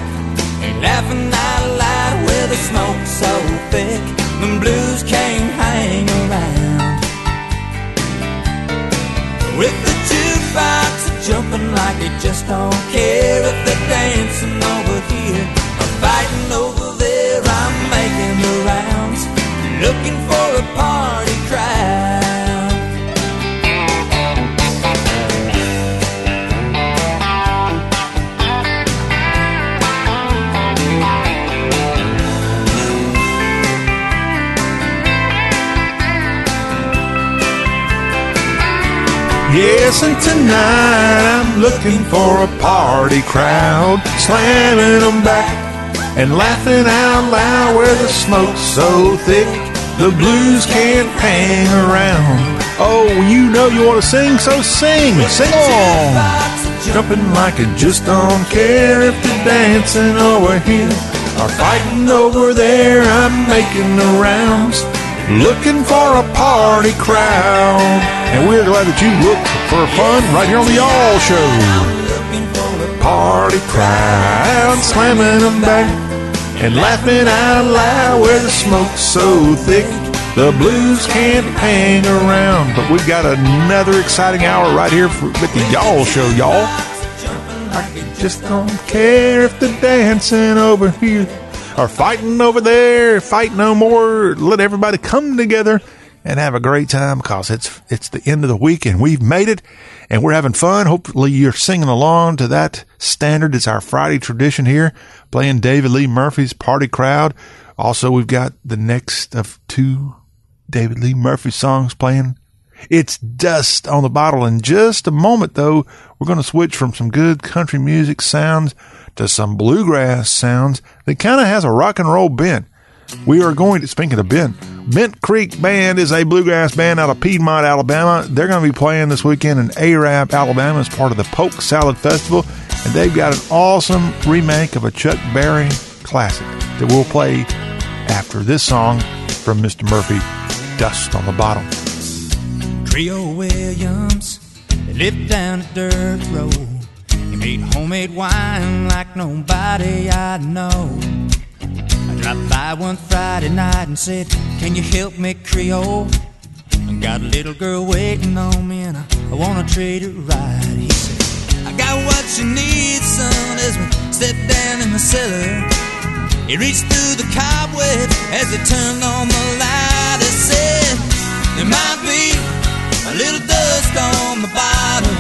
and laughing out loud. Where the smoke's so thick, the blues can't hang around. With the jukebox jumping like they just don't care. If they're dancing over here or fighting over there, I'm making the rounds, looking for a party crowd. Yes, and tonight I'm looking for a party crowd, slamming them back and laughing out loud. Where the smoke's so thick, the blues can't hang around. Oh, you know you want to sing, so sing, sing on. Jumping like I just don't care. If they're dancing over here or fighting over there, I'm making the rounds, looking for a party crowd. And we're glad that you look for fun right here on the All Show. Party crowd, slamming them back and laughing out loud. Where the smoke's so thick, the blues can't hang around. But we've got another exciting hour right here with the Y'all Show, y'all. I just don't care if they're dancing over here or fighting over there, fight no more. Let everybody come together and have a great time, because it's the end of the week and we've made it and we're having fun. Hopefully you're singing along to that standard. It's our Friday tradition here, playing David Lee Murphy's Party Crowd. Also, we've got the next of two David Lee Murphy songs playing. It's Dust on the Bottle. In just a moment, though, we're going to switch from some good country music sounds to some bluegrass sounds that kind of has a rock and roll bent. We are going to, speaking of Bent Creek Band is a bluegrass band out of Piedmont, Alabama. They're going to be playing this weekend in Arab, Alabama as part of the Polk Salad Festival. And they've got an awesome remake of a Chuck Berry classic that we'll play after this song from Mr. Murphy, Dust on the Bottle. Creole Williams lived down a dirt road. made homemade wine like nobody I know. I dropped by one Friday night and said, can you help me, Creole? I got a little girl waiting on me and I want to treat her right. He said, I got what you need, son, as we step down in the cellar. He reached through the cobweb as he turned on the light. He said, there might be a little dust on the bottle,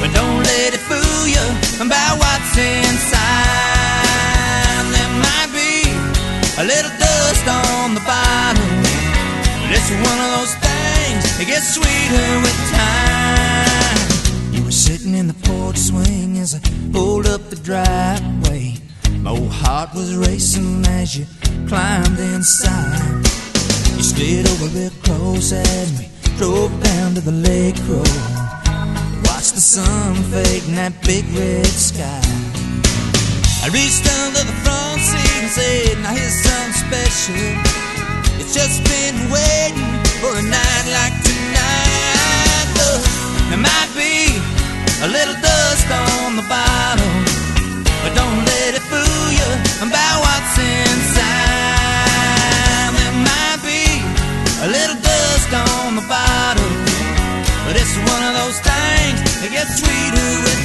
but don't let it fool you about what's inside. There might be a little dust on the bottle, but it's one of those things that gets sweeter with time. We were sitting in the porch swing as I pulled up the driveway. My old heart was racing as you climbed inside. You slid over real close as we drove down to the lake road. Watched the sun fade in that big red sky. I reached under the front seat and said, now here's something special. It's just been waiting for a night like tonight. Look, there might be a little dust on the bottle, but don't let it fool you about what's inside. There might be a little dust on the bottle, but it's one of those things that gets sweeter with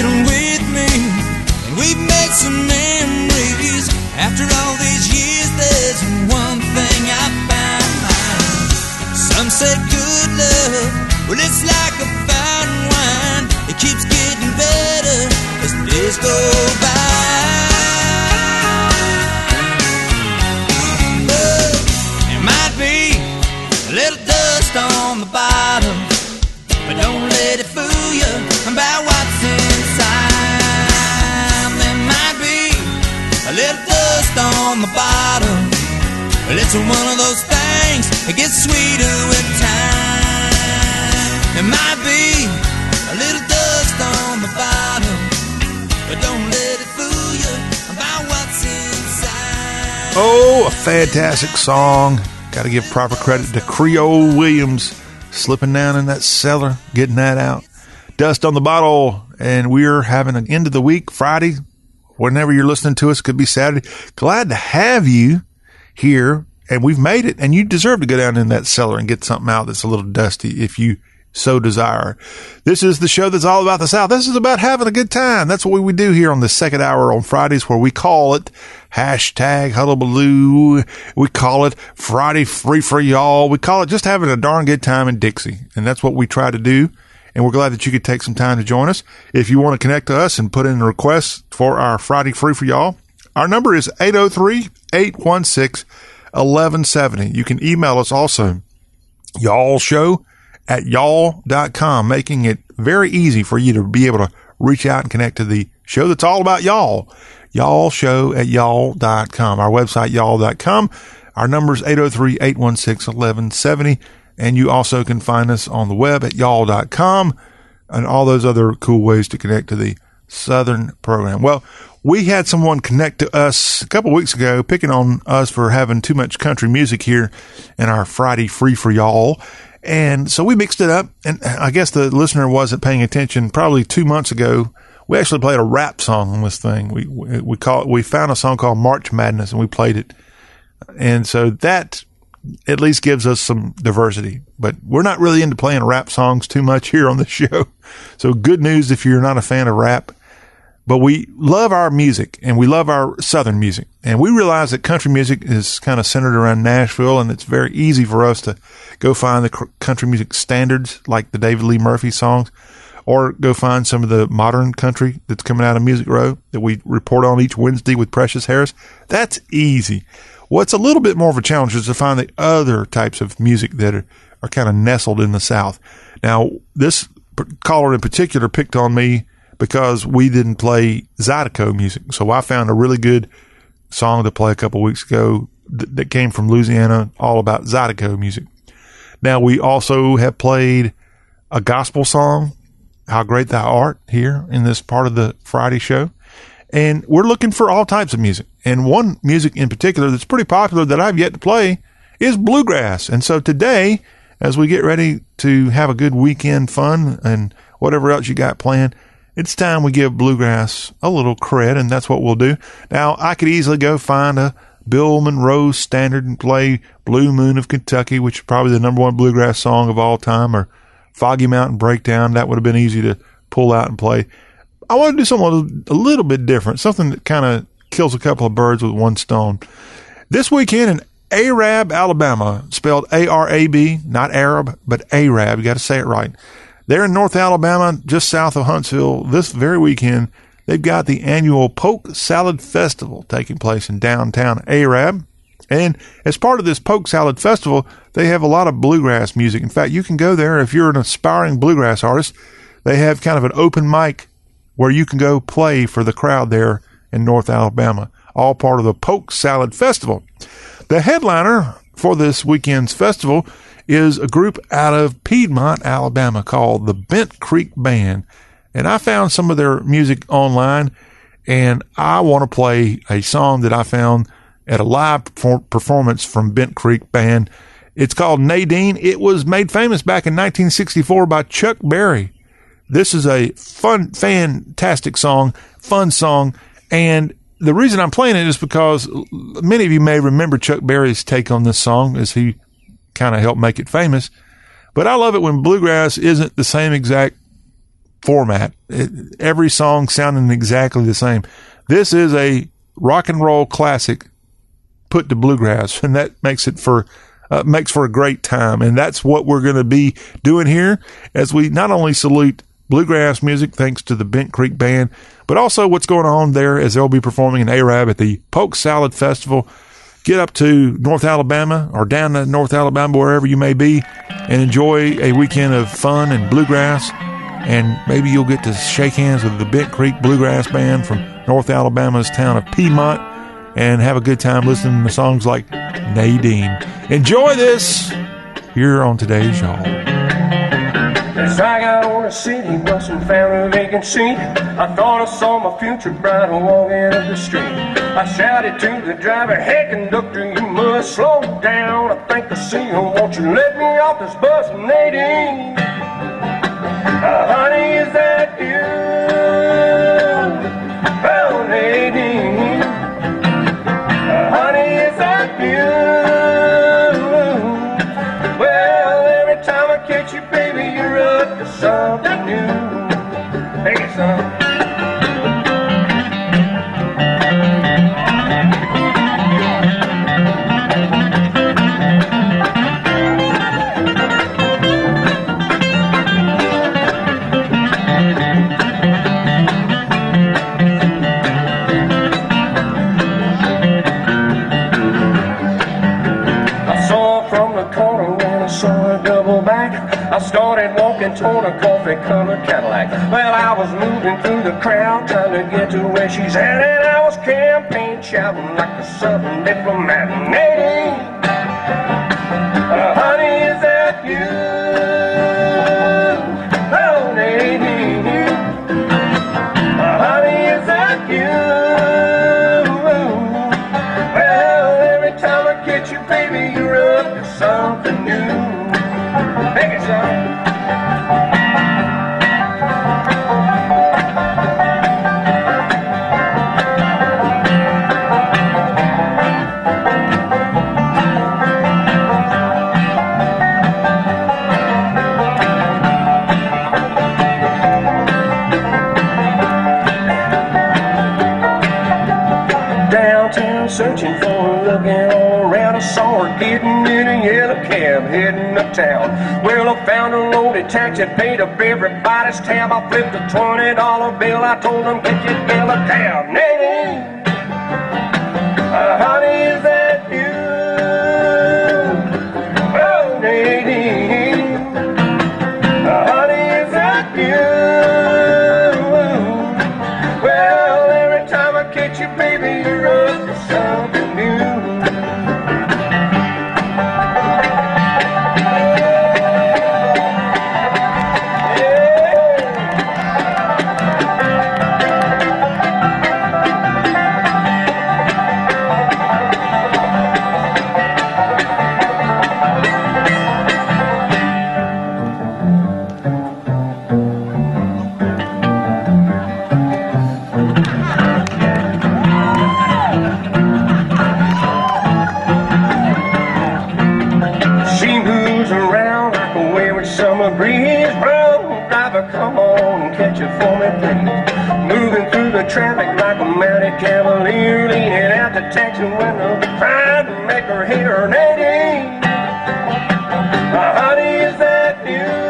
with me, and we've made some memories. After all these years, there's one thing I found. Some said good love, well it's like a fine wine. It keeps getting better as the days go by. But there might be a little dust on the bottom, but don't let it fool you about what's in. A little dust on the bottom, well, it's one of those things that gets sweeter with time. There might be a little dust on the bottom, but don't let it fool you about what's inside. Oh, a fantastic song. Got to give proper credit to Creole Williams, slipping down in that cellar, getting that out. Dust on the bottle, and we're having an end of the week Friday. Whenever you're listening to us, could be Saturday. Glad to have you here, and we've made it, and you deserve to go down in that cellar and get something out that's a little dusty if you so desire. This is the show that's all about the South. This is about having a good time. That's what we do here on the second hour on Fridays, where we call it hashtag hullabaloo. We call it Friday Free for Y'all. We call it just having a darn good time in Dixie, and that's what we try to do. And we're glad that you could take some time to join us. If you want to connect to us and put in requests for our Friday Free for Y'all, our number is 803-816-1170. You can email us also, y'allshow@y'all.com, making it very easy for you to be able to reach out and connect to the show that's all about y'all. Y'allshow@y'all.com. Our website, y'all.com. Our number is 803-816-1170. And you also can find us on the web at y'all.com and all those other cool ways to connect to the Southern program. Well, we had someone connect to us a couple weeks ago, picking on us for having too much country music here in our Friday Free for Y'all. And so we mixed it up. And I guess the listener wasn't paying attention. Probably 2 months ago, we actually played a rap song on this thing. We call it, we found a song called March Madness, and we played it. And so that at least gives us some diversity, but we're not really into playing rap songs too much here on the show. So good news if you're not a fan of rap, but we love our music and we love our Southern music. And we realize that country music is kind of centered around Nashville, and it's very easy for us to go find the country music standards like the David Lee Murphy songs, or go find some of the modern country that's coming out of Music Row that we report on each Wednesday with Precious Harris. That's easy. What's a little bit more of a challenge is to find the other types of music that are kind of nestled in the South. Now, this caller in particular picked on me because we didn't play Zydeco music. So I found a really good song to play a couple weeks ago that came from Louisiana, all about Zydeco music. Now, we also have played a gospel song, How Great Thou Art, here in this part of the Friday show. And we're looking for all types of music. And one music in particular that's pretty popular that I've yet to play is bluegrass. And so today, as we get ready to have a good weekend fun and whatever else you got planned, it's time we give bluegrass a little cred, and that's what we'll do. Now, I could easily go find a Bill Monroe standard and play Blue Moon of Kentucky, which is probably the number one bluegrass song of all time, or Foggy Mountain Breakdown. That would have been easy to pull out and play. I want to do something a little bit different, something that kind of kills a couple of birds with one stone. This weekend in Arab, Alabama, spelled A-R-A-B, not Arab, but Arab. You got to say it right. They're in North Alabama, just south of Huntsville. This very weekend, they've got the annual Poke Salad Festival taking place in downtown Arab. And as part of this Poke Salad Festival, they have a lot of bluegrass music. In fact, you can go there if you're an aspiring bluegrass artist. They have kind of an open mic where you can go play for the crowd there in North Alabama, all part of the Poke Salad Festival. The headliner for this weekend's festival is a group out of Piedmont, Alabama, called the Bent Creek Band. And I found some of their music online, and I want to play a song that I found at a live performance from Bent Creek Band. It's called Nadine. It was made famous back in 1964 by Chuck Berry. This is a fun, fantastic song, fun song. And the reason I'm playing it is because many of you may remember Chuck Berry's take on this song as he kind of helped make it famous. But I love it when bluegrass isn't the same exact format. Every song sounding exactly the same. This is a rock and roll classic put to bluegrass, and that makes for a great time. And that's what we're going to be doing here as we not only salute bluegrass music, thanks to the Bent Creek Band, but also what's going on there as they'll be performing in Arab at the Poke Salad Festival. Get up to North Alabama or down to North Alabama, wherever you may be, and enjoy a weekend of fun and bluegrass. And maybe you'll get to shake hands with the Bent Creek Bluegrass Band from North Alabama's town of Piedmont and have a good time listening to songs like Nadine. Enjoy this here on Today's Y'all. As I got over the city, bustin' found a vacant seat. I thought I saw my future bride walking up the street. I shouted to the driver, "Hey, conductor, you must slow down. I think I see her. Won't you let me off this bus, Nadine? Honey, is that you? Oh, Nadine. Something new, hey son." I saw from the corner when I saw her double back. I started walking toward a coffee-colored Cadillac. Well, I was moving through the crowd, trying to get to where she's at, and I was campaign shouting like a Southern diplomat. Nadine, honey, is that you? Oh, Nadine, honey, is that you? Well, every time I get you, baby, you're up to something new. Make it so. Heading uptown. Well, I found a loaded taxi, paid up everybody's tab. I flipped a $20 bill. I told them, "Get your bill of town, Nadine. Honey, is that you? Oh, Nadine, honey, is that you? Well, every time I catch you, baby, you're up to something new." Please, brown driver, come on and catch it for me, please. Moving through the traffic like a mounted cavalier, leaning out the taxi window, trying to make her hear her lady. Honey, is that you?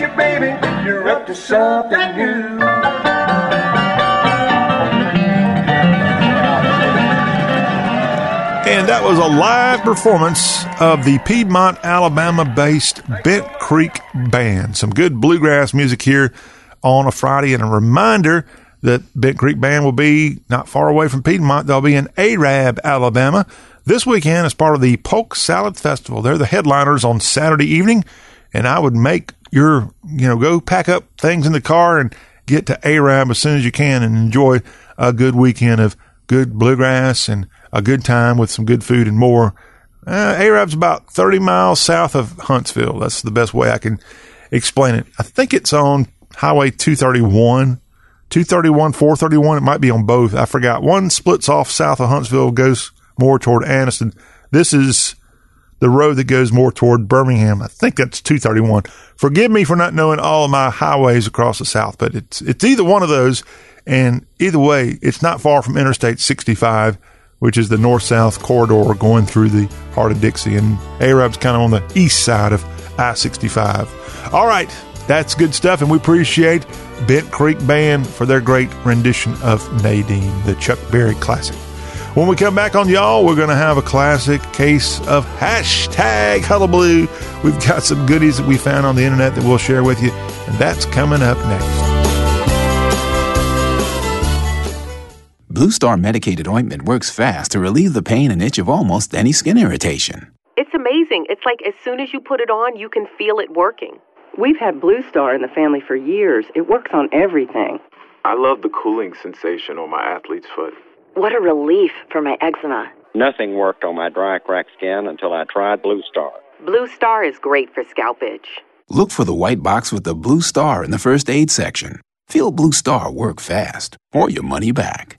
You, baby, you're up to something new. And that was a live performance of the Piedmont, Alabama-based Bent Creek Band. Some good bluegrass music here on a Friday. And a reminder that Bent Creek Band will be not far away from Piedmont. They'll be in Arab, Alabama, this weekend as part of the Polk Salad Festival. They're the headliners on Saturday evening. And I would make your, go pack up things in the car and get to Arab as soon as you can and enjoy a good weekend of good bluegrass and a good time with some good food and more. Arab's about 30 miles south of Huntsville. That's the best way I can explain it. I think it's on Highway 231, 431. It might be on both. I forgot. One splits off south of Huntsville, goes more toward Anniston. This is the road that goes more toward Birmingham. I think that's 231. Forgive me for not knowing all of my highways across the South, but it's either one of those, and either way, it's not far from Interstate 65, which is the north-south corridor going through the heart of Dixie, and Arab's kind of on the east side of I-65. All right, that's good stuff, and we appreciate Bent Creek Band for their great rendition of Nadine, the Chuck Berry classic. When we come back on Y'all, we're going to have a classic case of hashtag hullabaloo. We've got some goodies that we found on the internet that we'll share with you, and that's coming up next. Blue Star medicated ointment works fast to relieve the pain and itch of almost any skin irritation. It's amazing. It's like as soon as you put it on, you can feel it working. We've had Blue Star in the family for years. It works on everything. I love the cooling sensation on my athlete's foot. What a relief for my eczema. Nothing worked on my dry, cracked skin until I tried Blue Star. Blue Star is great for scalp itch. Look for the white box with the Blue Star in the first aid section. Feel Blue Star work fast or your money back.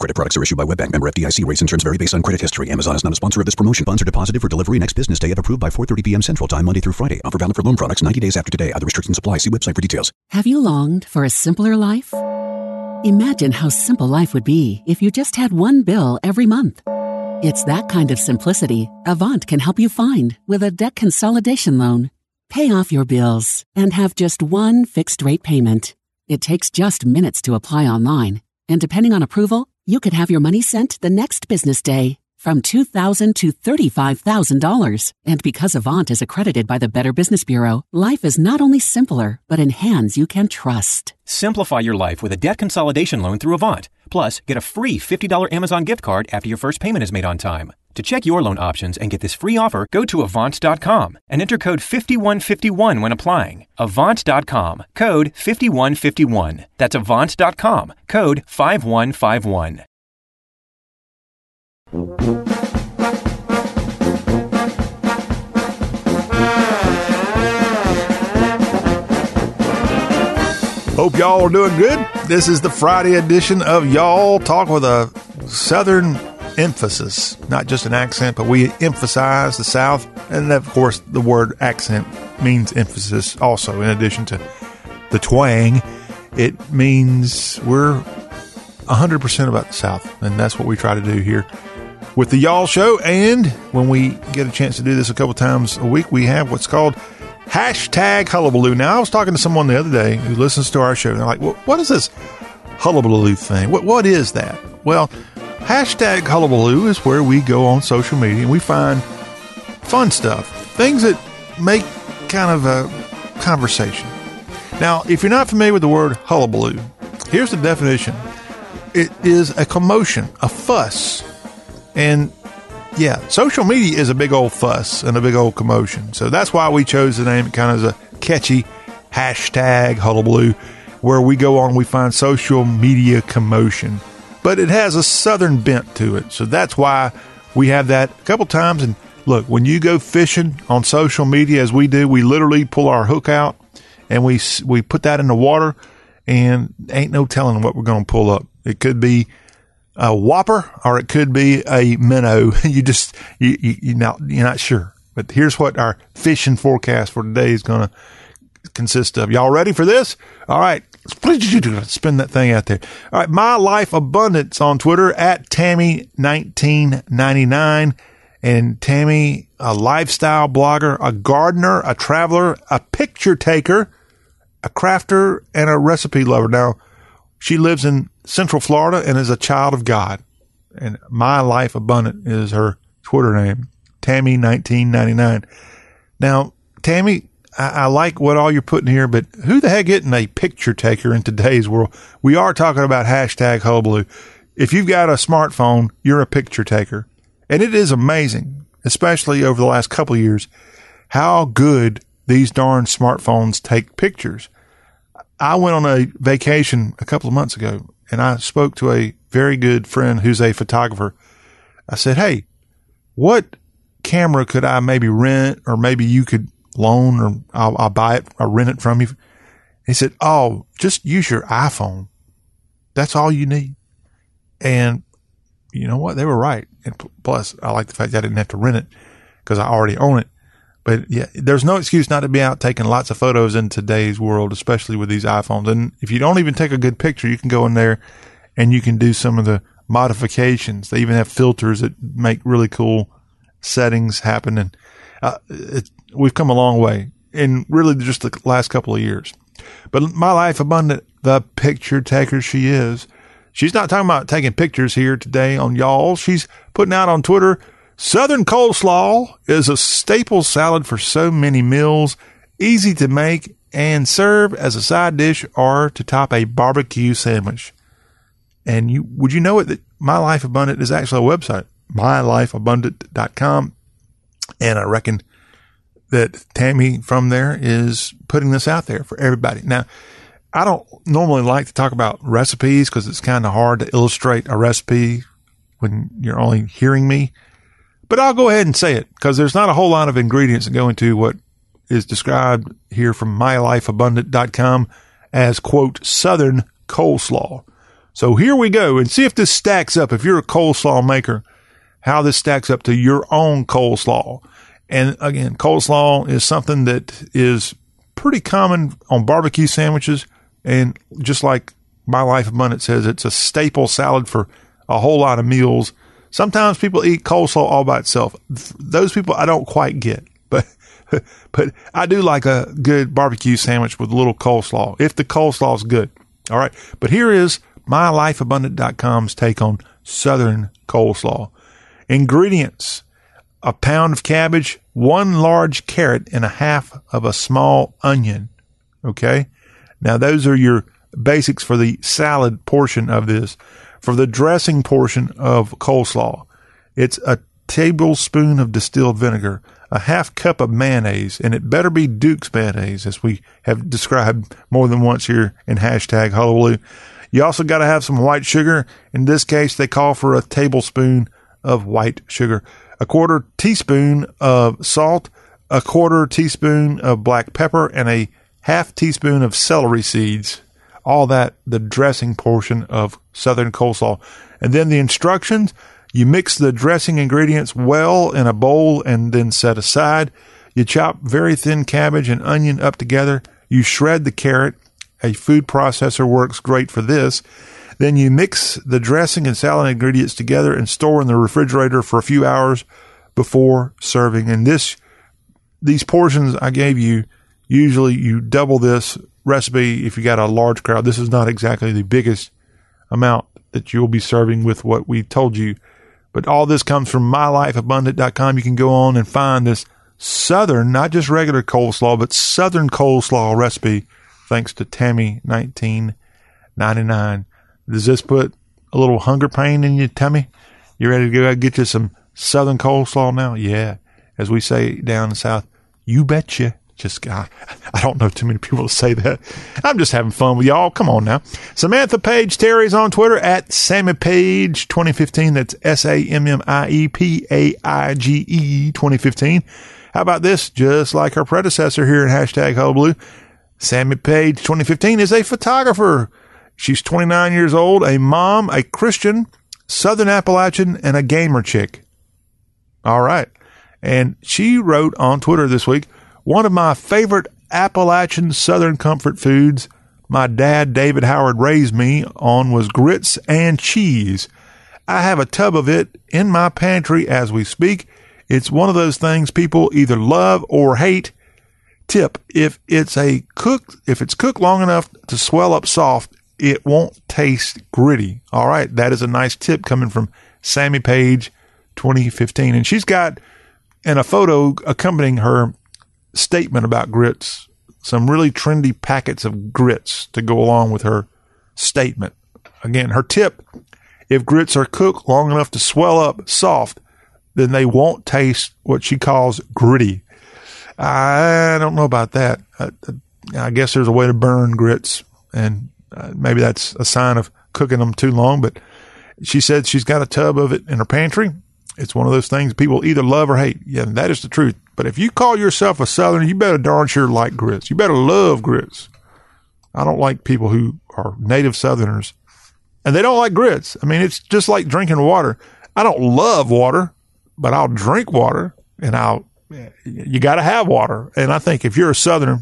Credit products are issued by WebBank, member FDIC. Rates and terms vary based on credit history. Amazon is not a sponsor of this promotion. Funds are deposited for delivery next business day and approved by 4:30 p.m. Central Time, Monday through Friday. Offer valid for loan products 90 days after today. Other restrictions apply. See website for details. Have you longed for a simpler life? Imagine how simple life would be if you just had one bill every month. It's that kind of simplicity Avant can help you find with a debt consolidation loan. Pay off your bills and have just one fixed rate payment. It takes just minutes to apply online. And depending on approval, you could have your money sent the next business day from $2,000 to $35,000. And because Avant is accredited by the Better Business Bureau, life is not only simpler, but in hands you can trust. Simplify your life with a debt consolidation loan through Avant. Plus, get a free $50 Amazon gift card after your first payment is made on time. To check your loan options and get this free offer, go to Avant.com and enter code 5151 when applying. Avant.com, code 5151. That's Avant.com, code 5151. Hope y'all are doing good. This is the Friday edition of Y'all Talk with a Southern emphasis, not just an accent, but we emphasize the South. And of course, the word accent means emphasis also. In addition to the twang, it means we're 100% about the South. And that's what we try to do here with the Y'all Show. And when we get a chance to do this a couple times a week, we have what's called hashtag hullabaloo. Now, I was talking to someone the other day who listens to our show. And they're like, well, what is this hullabaloo thing? What is that? Well, hashtag hullabaloo is where we go on social media and we find fun stuff, things that make kind of a conversation. Now, if you're not familiar with the word hullabaloo, here's the definition. It is a commotion, a fuss. And yeah, social media is a big old fuss and a big old commotion. So that's why we chose the name. It kind of is a catchy hashtag hullabaloo, where we go on, we find social media commotion. But it has a southern bent to it. So that's why we have that a couple times. And look, when you go fishing on social media as we do, we literally pull our hook out and we put that in the water, and ain't no telling what we're going to pull up. It could be a whopper or it could be a minnow. You're not sure. But here's what our fishing forecast for today is going to consist of. Y'all ready for this? All right. Spin that thing out there. All right. My Life Abundance on Twitter at Tammy1999. And Tammy, a lifestyle blogger, a gardener, a traveler, a picture taker, a crafter, and a recipe lover. Now, she lives in Central Florida and is a child of God. And My Life Abundant is her Twitter name, Tammy1999. Now, Tammy, I like what all you're putting here, but who the heck isn't a picture taker in today's world? We are talking about hashtag hullabaloo. If you've got a smartphone, you're a picture taker. And it is amazing, especially over the last couple of years, how good these darn smartphones take pictures. I went on a vacation a couple of months ago, and I spoke to a very good friend who's a photographer. I said, hey, what camera could I maybe rent, or maybe you could loan, or I'll buy it, I'll rent it from you? He said, oh, just use your iPhone. That's all you need. And you know what? They were right. And plus, I like the fact that I didn't have to rent it because I already own it. But yeah, there's no excuse not to be out taking lots of photos in today's world, especially with these iPhones. And if you don't even take a good picture, you can go in there and you can do some of the modifications. They even have filters that make really cool settings happen. And we've come a long way in really just the last couple of years. But My Life Abundant, the picture taker she is. She's not talking about taking pictures here today on y'all. She's putting out on Twitter, Southern coleslaw is a staple salad for so many meals, easy to make and serve as a side dish or to top a barbecue sandwich. And would you know it, that My Life Abundant is actually a website, mylifeabundant.com. And I reckon that Tammy from there is putting this out there for everybody. Now, I don't normally like to talk about recipes because it's kind of hard to illustrate a recipe when you're only hearing me, but I'll go ahead and say it because there's not a whole lot of ingredients that go into what is described here from mylifeabundant.com as, quote, Southern coleslaw. So here we go, and see if this stacks up. If you're a coleslaw maker, how this stacks up to your own coleslaw. And again, coleslaw is something that is pretty common on barbecue sandwiches. And just like My Life Abundant says, it's a staple salad for a whole lot of meals. Sometimes people eat coleslaw all by itself. Those people I don't quite get, but I do like a good barbecue sandwich with a little coleslaw, if the coleslaw is good. All right. But here is mylifeabundant.com's take on Southern coleslaw. Ingredients: a pound of cabbage, one large carrot, and a half of a small onion. Okay. Now, those are your basics for the salad portion of this. For the dressing portion of coleslaw, it's a tablespoon of distilled vinegar, a half cup of mayonnaise, and it better be Duke's mayonnaise, as we have described more than once here in hashtag hullabaloo. You also got to have some white sugar. In this case, they call for a tablespoon of white sugar, a quarter teaspoon of salt, a quarter teaspoon of black pepper, and a half teaspoon of celery seeds. All that, the dressing portion of Southern coleslaw. And then the instructions: you mix the dressing ingredients well in a bowl and then set aside. You chop very thin cabbage and onion up together. You shred the carrot. A food processor works great for this. Then you mix the dressing and salad ingredients together and store in the refrigerator for a few hours before serving. And these portions I gave you, usually you double this recipe if you got a large crowd. This is not exactly the biggest amount that you'll be serving with what we told you. But all this comes from mylifeabundant.com. You can go on and find this Southern, not just regular coleslaw, but Southern coleslaw recipe, thanks to Tammy 1999. Does this put a little hunger pain in your tummy? You ready to go out and get you some Southern coleslaw now? Yeah. As we say down south, you betcha. Just, I don't know too many people that say that. I'm just having fun with y'all. Come on now. Samantha Page Terry's on Twitter at SammyPage2015. That's SAMMIEPAIGE 2015. How about this? Just like her predecessor here in hashtag Hullabaloo, Sammy Page 2015 is a photographer. She's 29 years old, a mom, a Christian, Southern Appalachian, and a gamer chick. All right. And she wrote on Twitter this week, one of my favorite Appalachian Southern comfort foods my dad, David Howard, raised me on was grits and cheese. I have a tub of it in my pantry as we speak. It's one of those things people either love or hate. Tip, if it's cooked long enough to swell up soft, it won't taste gritty. All right. That is a nice tip coming from Sammy Page 2015. And she's got, in a photo accompanying her statement about grits, some really trendy packets of grits to go along with her statement. Again, her tip, if grits are cooked long enough to swell up soft, then they won't taste what she calls gritty. I don't know about that. I guess there's a way to burn grits, and maybe that's a sign of cooking them too long, but she said she's got a tub of it in her pantry. It's one of those things people either love or hate. Yeah, that is the truth. But if you call yourself a Southerner, you better darn sure like grits. You better love grits. I don't like people who are native Southerners, and they don't like grits. I mean, it's just like drinking water. I don't love water, but I'll drink water, and you got to have water. And I think if you're a Southerner,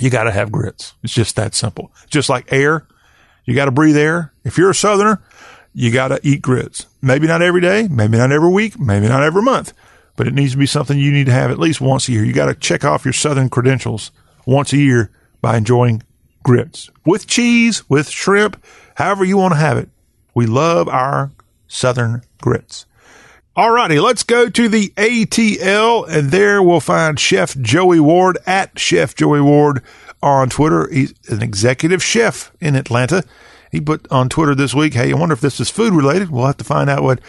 you got to have grits. It's just that simple. Just like air, you got to breathe air. If you're a Southerner, you got to eat grits. Maybe not every day, maybe not every week, maybe not every month, but it needs to be something you need to have at least once a year. You got to check off your Southern credentials once a year by enjoying grits with cheese, with shrimp, however you want to have it. We love our Southern grits. Alrighty, let's go to the ATL, and there we'll find Chef Joey Ward at Chef Joey Ward on Twitter. He's an executive chef in Atlanta. He put on Twitter this week, hey, I wonder if this is food related. We'll have to find out what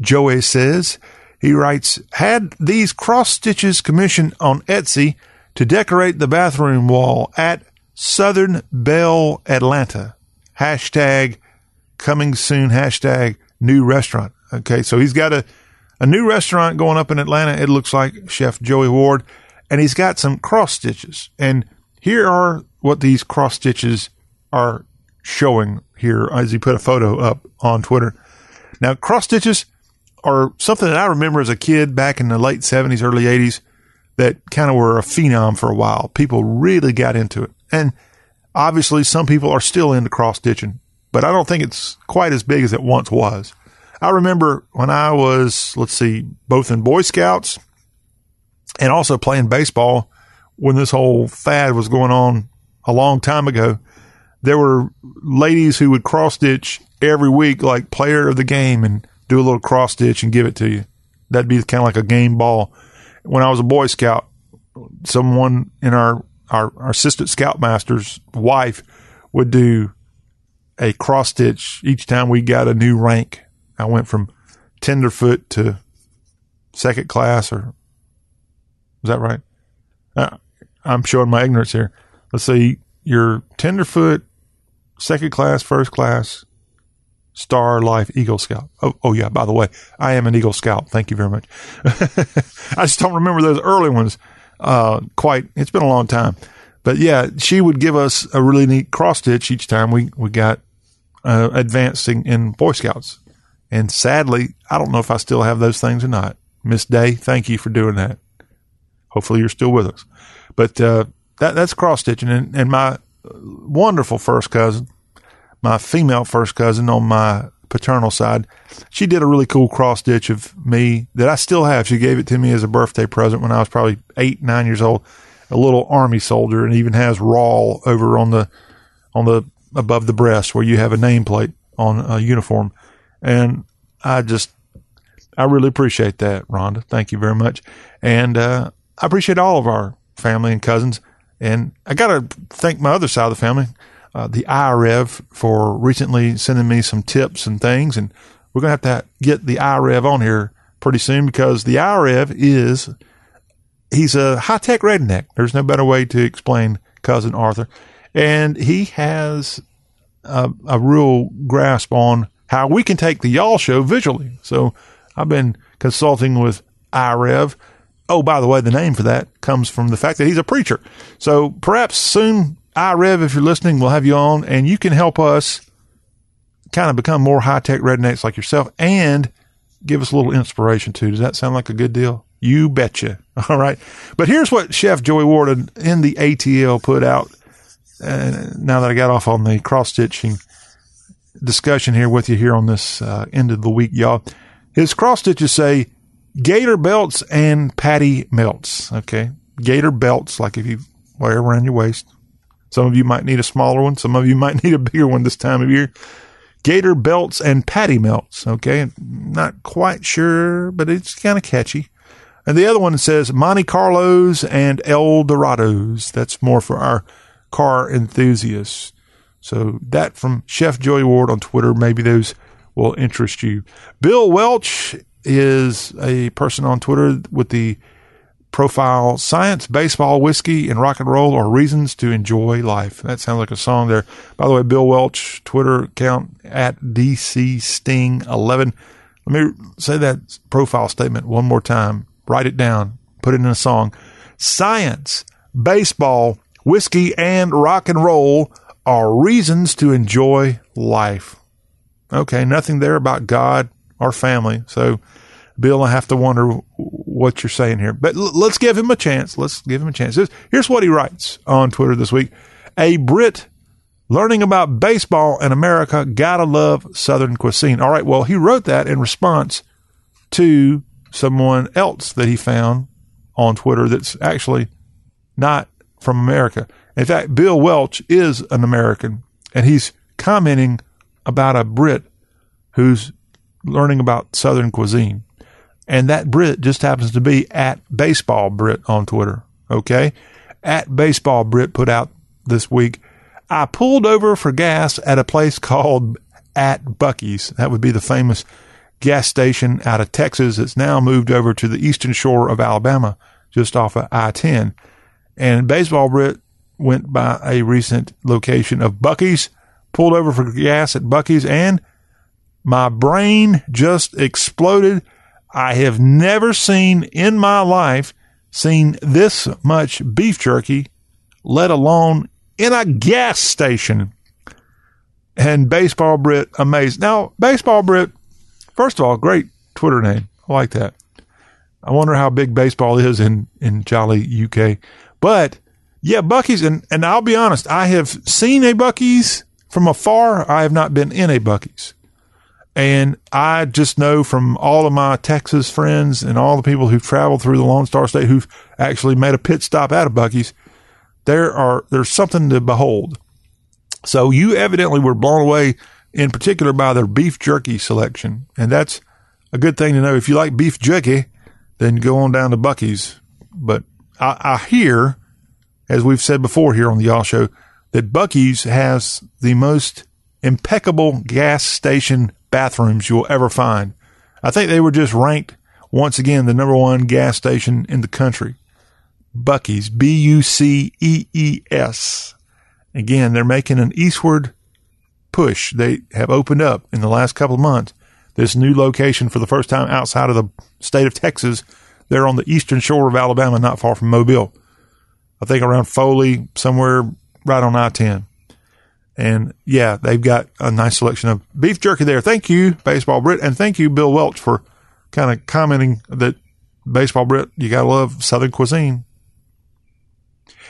Joey says. He writes, had these cross stitches commissioned on Etsy to decorate the bathroom wall at Southern Belle Atlanta. Hashtag coming soon. Hashtag new restaurant. Okay, so he's got a new restaurant going up in Atlanta. It looks like Chef Joey Ward, and he's got some cross stitches. And here are what these cross stitches are showing here as he put a photo up on Twitter. Now, cross stitches are something that I remember as a kid back in the late 70s, early 80s that kind of were a phenom for a while. People really got into it. And obviously, some people are still into cross stitching, but I don't think it's quite as big as it once was. I remember when I was, both in Boy Scouts and also playing baseball when this whole fad was going on a long time ago, there were ladies who would cross-stitch every week, like player of the game, and do a little cross-stitch and give it to you. That'd be kind of like a game ball. When I was a Boy Scout, someone in our assistant scoutmaster's wife would do a cross-stitch each time we got a new rank. I went from tenderfoot to second class, or is that right? I'm showing my ignorance here. Let's see, you're tenderfoot, second class, first class, star, life, Eagle Scout. Oh yeah, by the way, I am an Eagle Scout. Thank you very much. I just don't remember those early ones quite. It's been a long time. But yeah, she would give us a really neat cross-stitch each time we got advancing in Boy Scouts. And sadly, I don't know if I still have those things or not. Miss Day, thank you for doing that. Hopefully you're still with us. But that's cross-stitching. And my wonderful first cousin, my female first cousin on my paternal side, she did a really cool cross-stitch of me that I still have. She gave it to me as a birthday present when I was probably 8, 9 years old, a little Army soldier, and even has Rawl over on the above the breast where you have a nameplate on a uniform. And I just, I really appreciate that, Rhonda. Thank you very much. And I appreciate all of our family and cousins. And I got to thank my other side of the family, the IREV, for recently sending me some tips and things. And we're going to have to get the IREV on here pretty soon, because the IREV is – he's a high-tech redneck. There's no better way to explain Cousin Arthur. And he has a real grasp on how we can take the Y'all Show visually. So I've been consulting with IREV. Oh, by the way, the name for that comes from the fact that he's a preacher. So perhaps soon, IREV, if you're listening, we'll have you on, and you can help us kind of become more high-tech rednecks like yourself and give us a little inspiration, too. Does that sound like a good deal? You betcha. All right. But here's what Chef Joey Warden in the ATL put out. Now that I got off on the cross-stitching discussion here with you here on this end of the week, y'all. His cross-stitches say gator belts and patty melts. Okay. Gator belts, like if you wear around your waist. Some of you might need a smaller one. Some of you might need a bigger one this time of year. Gator belts and patty melts. Okay. Not quite sure, but it's kind of catchy. And the other one says Monte Carlos and El Dorados. That's more for our car enthusiasts. So that from Chef Joey Ward on Twitter. Maybe those will interest you. Bill Welch is a person on Twitter with the profile Science, Baseball, Whiskey, and Rock and Roll Are Reasons to Enjoy Life. That sounds like a song there. By the way, Bill Welch, Twitter account at DCSting11. Let me say that profile statement one more time. Write it down. Put it in a song. Science, baseball, whiskey, and rock and roll are reasons to enjoy life. Okay, nothing there about God or family. So, Bill, I have to wonder what you're saying here. But let's give him a chance. Let's give him a chance. Here's what he writes on Twitter this week. A Brit learning about baseball in America, gotta love Southern cuisine. All right, well, he wrote that in response to someone else that he found on Twitter that's actually not from America. In fact, Bill Welch is an American, and he's commenting about a Brit who's learning about Southern cuisine. And that Brit just happens to be at Baseball Brit on Twitter. Okay. At Baseball Brit put out this week, I pulled over for gas at a place called At Buc-ee's. That would be the famous gas station out of Texas. It's now moved over to the eastern shore of Alabama, just off of I-10. And Baseball Brit went by a recent location of Buc-ee's, pulled over for gas at Buc-ee's, and my brain just exploded. I have never seen in my life this much beef jerky, let alone in a gas station. And Baseball Brit amazed. Now, Baseball Brit, first of all, great Twitter name. I like that. I wonder how big baseball is in jolly UK. But, yeah, Buc-ee's, and I'll be honest, I have seen a Buc-ee's from afar. I have not been in a Buc-ee's. And I just know from all of my Texas friends and all the people who've traveled through the Lone Star State who've actually made a pit stop at a Buc-ee's, there's something to behold. So you evidently were blown away in particular by their beef jerky selection. And that's a good thing to know. If you like beef jerky, then go on down to Buc-ee's. But I hear, as we've said before here on the Y'all Show, that Buc-ee's has the most impeccable gas station bathrooms you'll ever find. I think they were just ranked once again the number one gas station in the country. Buc-ee's, Bucees. Again, they're making an eastward push. They have opened up in the last couple of months this new location for the first time outside of the state of Texas. They're on the eastern shore of Alabama, not far from Mobile. I think around Foley, somewhere right on I-10. And yeah, they've got a nice selection of beef jerky there. Thank you, Baseball Brit. And thank you, Bill Welch, for kind of commenting that Baseball Brit, you got to love Southern cuisine.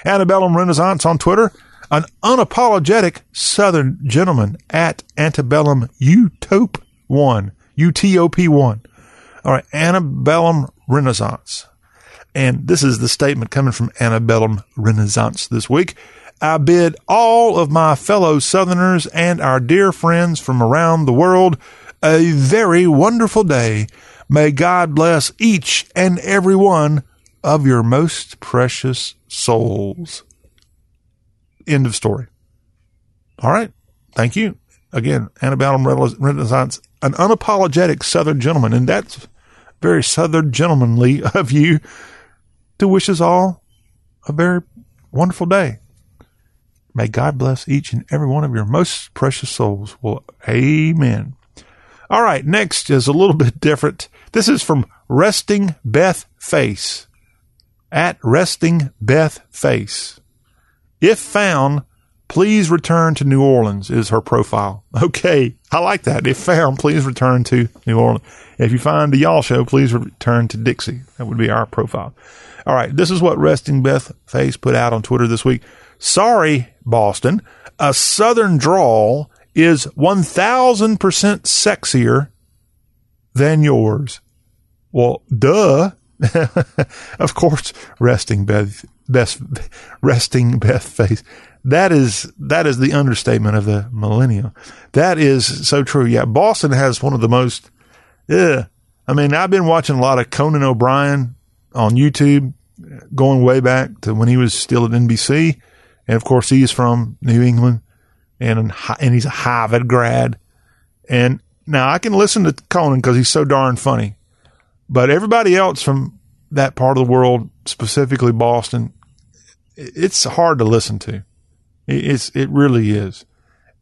Antebellum Renaissance on Twitter, an unapologetic Southern gentleman at Antebellum Utop1. UTOP1. All right, Antebellum Renaissance. And this is the statement coming from Antebellum Renaissance this week. I bid all of my fellow Southerners and our dear friends from around the world a very wonderful day. May God bless each and every one of your most precious souls. End of story. All right. Thank you. Again, Antebellum Renaissance, an unapologetic Southern gentleman, and that's very Southern gentlemanly of you to wish us all a very wonderful day. May God bless each and every one of your most precious souls. Well, amen. All right, next is a little bit different. This is from Resting Beth Face. At Resting Beth Face. If found, please return to New Orleans is her profile. Okay, I like that. If found, please return to New Orleans. If you find the Y'all Show, please return to Dixie. That would be our profile. All right, this is what Resting Beth Face put out on Twitter this week. Sorry, Boston, a Southern drawl is 1,000% sexier than yours. Well, duh. Of course, Resting Beth Face. That is the understatement of the millennium. That is so true. Yeah, Boston has one of the most. I mean, I've been watching a lot of Conan O'Brien on YouTube, going way back to when he was still at NBC, and of course, he is from New England, and he's a Harvard grad. And now I can listen to Conan because he's so darn funny, but everybody else from that part of the world, specifically Boston, it's hard to listen to. It really is.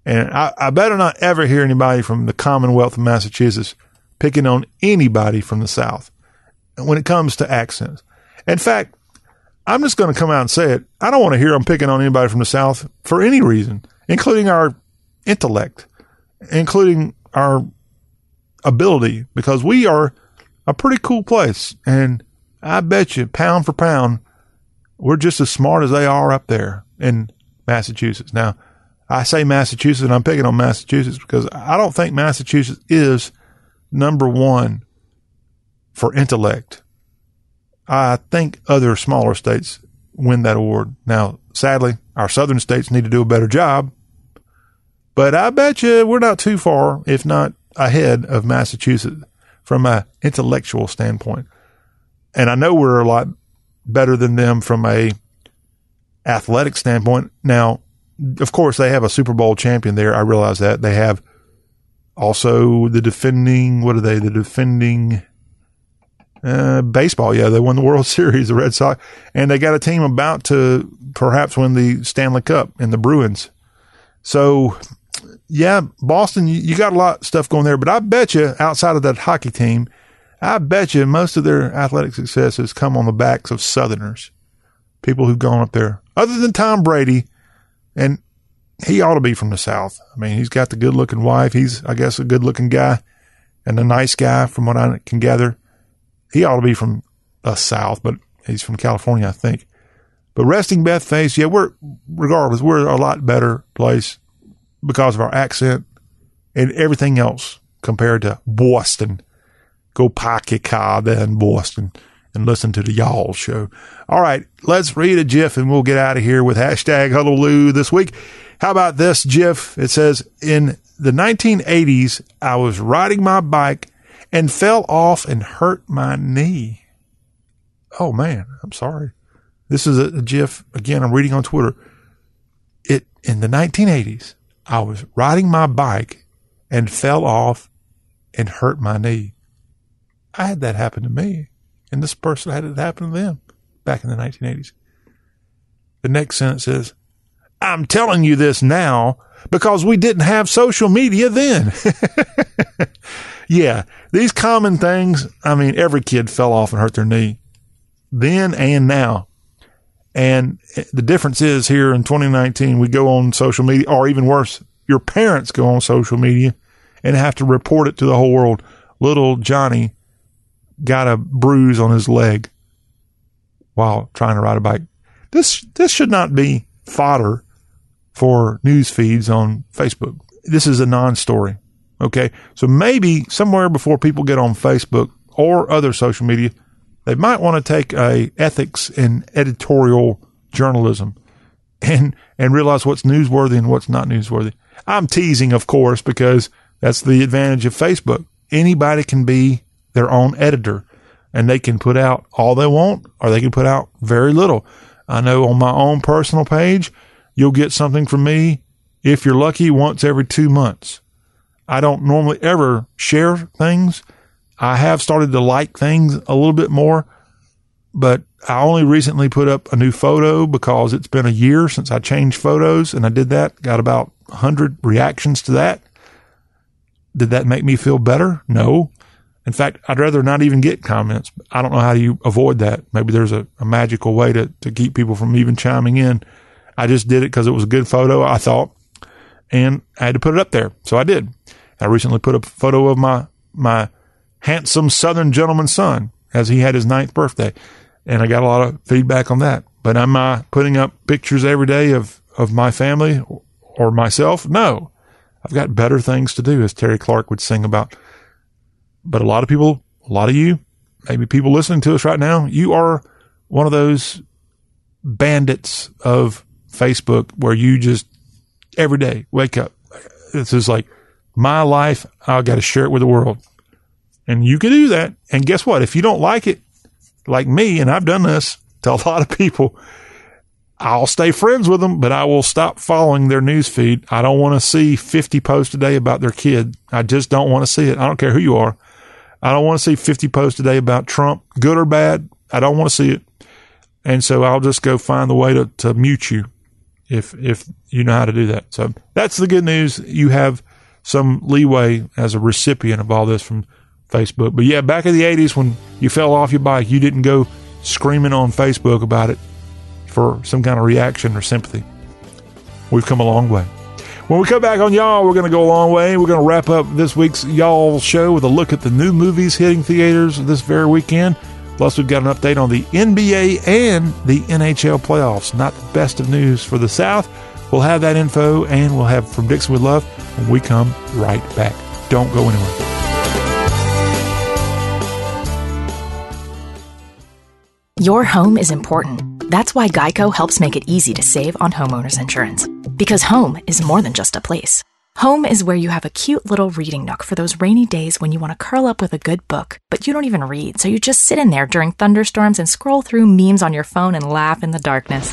And I better not ever hear anybody from the Commonwealth of Massachusetts picking on anybody from the South when it comes to accents. In fact, I'm just going to come out and say it. I don't want to hear them picking on anybody from the South for any reason, including our intellect, including our ability, because we are a pretty cool place. And I bet you pound for pound, we're just as smart as they are up there in Massachusetts. Now, I say Massachusetts, and I'm picking on Massachusetts because I don't think Massachusetts is number one for intellect. I think other smaller states win that award. Now, sadly, our southern states need to do a better job, but I bet you we're not too far, if not ahead of Massachusetts from an intellectual standpoint. And I know we're a lot better than them from a athletic standpoint. Now, of course, they have a Super Bowl champion there. I realize that. They have also the defending, baseball. Yeah, they won the World Series, the Red Sox. And they got a team about to perhaps win the Stanley Cup in the Bruins. So, yeah, Boston, you got a lot of stuff going there. But I bet you, outside of that hockey team, I bet you most of their athletic successes come on the backs of Southerners, people who've gone up there. Other than Tom Brady, and he ought to be from the South. I mean, he's got the good-looking wife. He's, I guess, a good-looking guy and a nice guy from what I can gather. He ought to be from the South, but he's from California, I think. But Resting Beth Face, yeah, regardless, we're a lot better place because of our accent and everything else compared to Boston. Go park your car there in Boston and listen to the Y'all Show. All right, let's read a GIF and we'll get out of here with hashtag Huddaloo this week. How about this GIF? It says, in the 1980s, I was riding my bike and fell off and hurt my knee. Oh, man, I'm sorry. This is a GIF, again, I'm reading on Twitter. In the 1980s, I was riding my bike and fell off and hurt my knee. I had that happen to me, and this person had it happen to them back in the 1980s. The next sentence is, I'm telling you this now because we didn't have social media then. Yeah, these common things, I mean, every kid fell off and hurt their knee then and now. And the difference is here in 2019, we go on social media, or even worse, your parents go on social media and have to report it to the whole world. Little Johnny got a bruise on his leg while trying to ride a bike. This should not be fodder for news feeds on Facebook. This is a non-story. Okay. So maybe somewhere before people get on Facebook or other social media, they might want to take a ethics in editorial journalism and realize what's newsworthy and what's not newsworthy. I'm teasing, of course, because that's the advantage of Facebook. Anybody can be their own editor, and they can put out all they want or they can put out very little. I know on my own personal page, you'll get something from me, if you're lucky, once every 2 months. I don't normally ever share things. I have started to like things a little bit more, but I only recently put up a new photo because it's been a year since I changed photos, and I did that. Got about 100 reactions to that. Did that make me feel better? No. In fact, I'd rather not even get comments. I don't know how you avoid that. Maybe there's a magical way to keep people from even chiming in. I just did it because it was a good photo, I thought, and I had to put it up there. So I did. I recently put up a photo of my handsome Southern gentleman's son as he had his 9th birthday, and I got a lot of feedback on that. But am I putting up pictures every day of my family or myself? No. I've got better things to do, as Terry Clark would sing about. But a lot of people, a lot of you, maybe people listening to us right now, you are one of those bandits of Facebook where you just every day wake up. This is like my life. I've got to share it with the world. And you can do that. And guess what? If you don't like it, like me, and I've done this to a lot of people, I'll stay friends with them, but I will stop following their news feed. I don't want to see 50 posts a day about their kid. I just don't want to see it. I don't care who you are. I don't want to see 50 posts a day about Trump, good or bad. I don't want to see it. And so I'll just go find the way to mute you if you know how to do that. So that's the good news. You have some leeway as a recipient of all this from Facebook. But yeah, back in the 80s when you fell off your bike, you didn't go screaming on Facebook about it for some kind of reaction or sympathy. We've come a long way. When we come back on Y'all, we're going to go a long way. We're going to wrap up this week's Y'all show with a look at the new movies hitting theaters this very weekend. Plus, we've got an update on the NBA and the NHL playoffs. Not the best of news for the South. We'll have that info, and we'll have From Dixon with Love when we come right back. Don't go anywhere. Your home is important. That's why GEICO helps make it easy to save on homeowners insurance. Because home is more than just a place. Home is where you have a cute little reading nook for those rainy days when you want to curl up with a good book, but you don't even read, so you just sit in there during thunderstorms and scroll through memes on your phone and laugh in the darkness.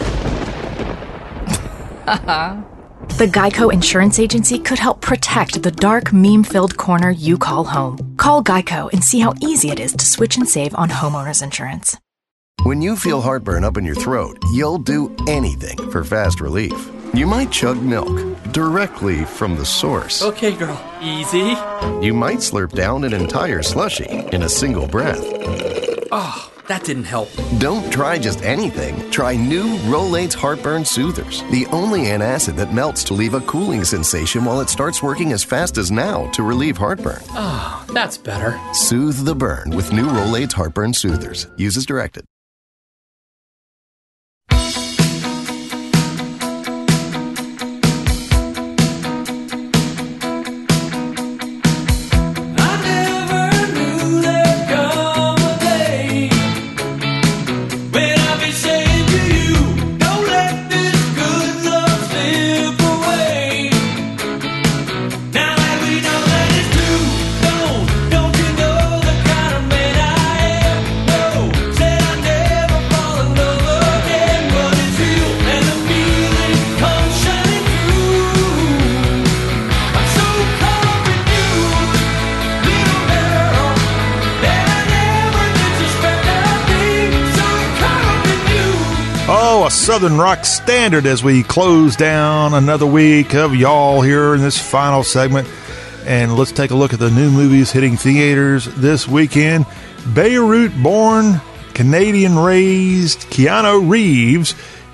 The GEICO Insurance Agency could help protect the dark, meme-filled corner you call home. Call GEICO and see how easy it is to switch and save on homeowners insurance. When you feel heartburn up in your throat, you'll do anything for fast relief. You might chug milk directly from the source. Okay, girl, easy. You might slurp down an entire slushie in a single breath. Oh, that didn't help. Don't try just anything. Try new Rolaids Heartburn Soothers, the only antacid that melts to leave a cooling sensation while it starts working as fast as now to relieve heartburn. Oh, that's better. Soothe the burn with new Rolaids Heartburn Soothers. Use as directed. Southern rock standard as we close down another week of Y'all here in this final segment. And let's take a look at the new movies hitting theaters this weekend. Beirut-born, Canadian-raised Keanu Reeves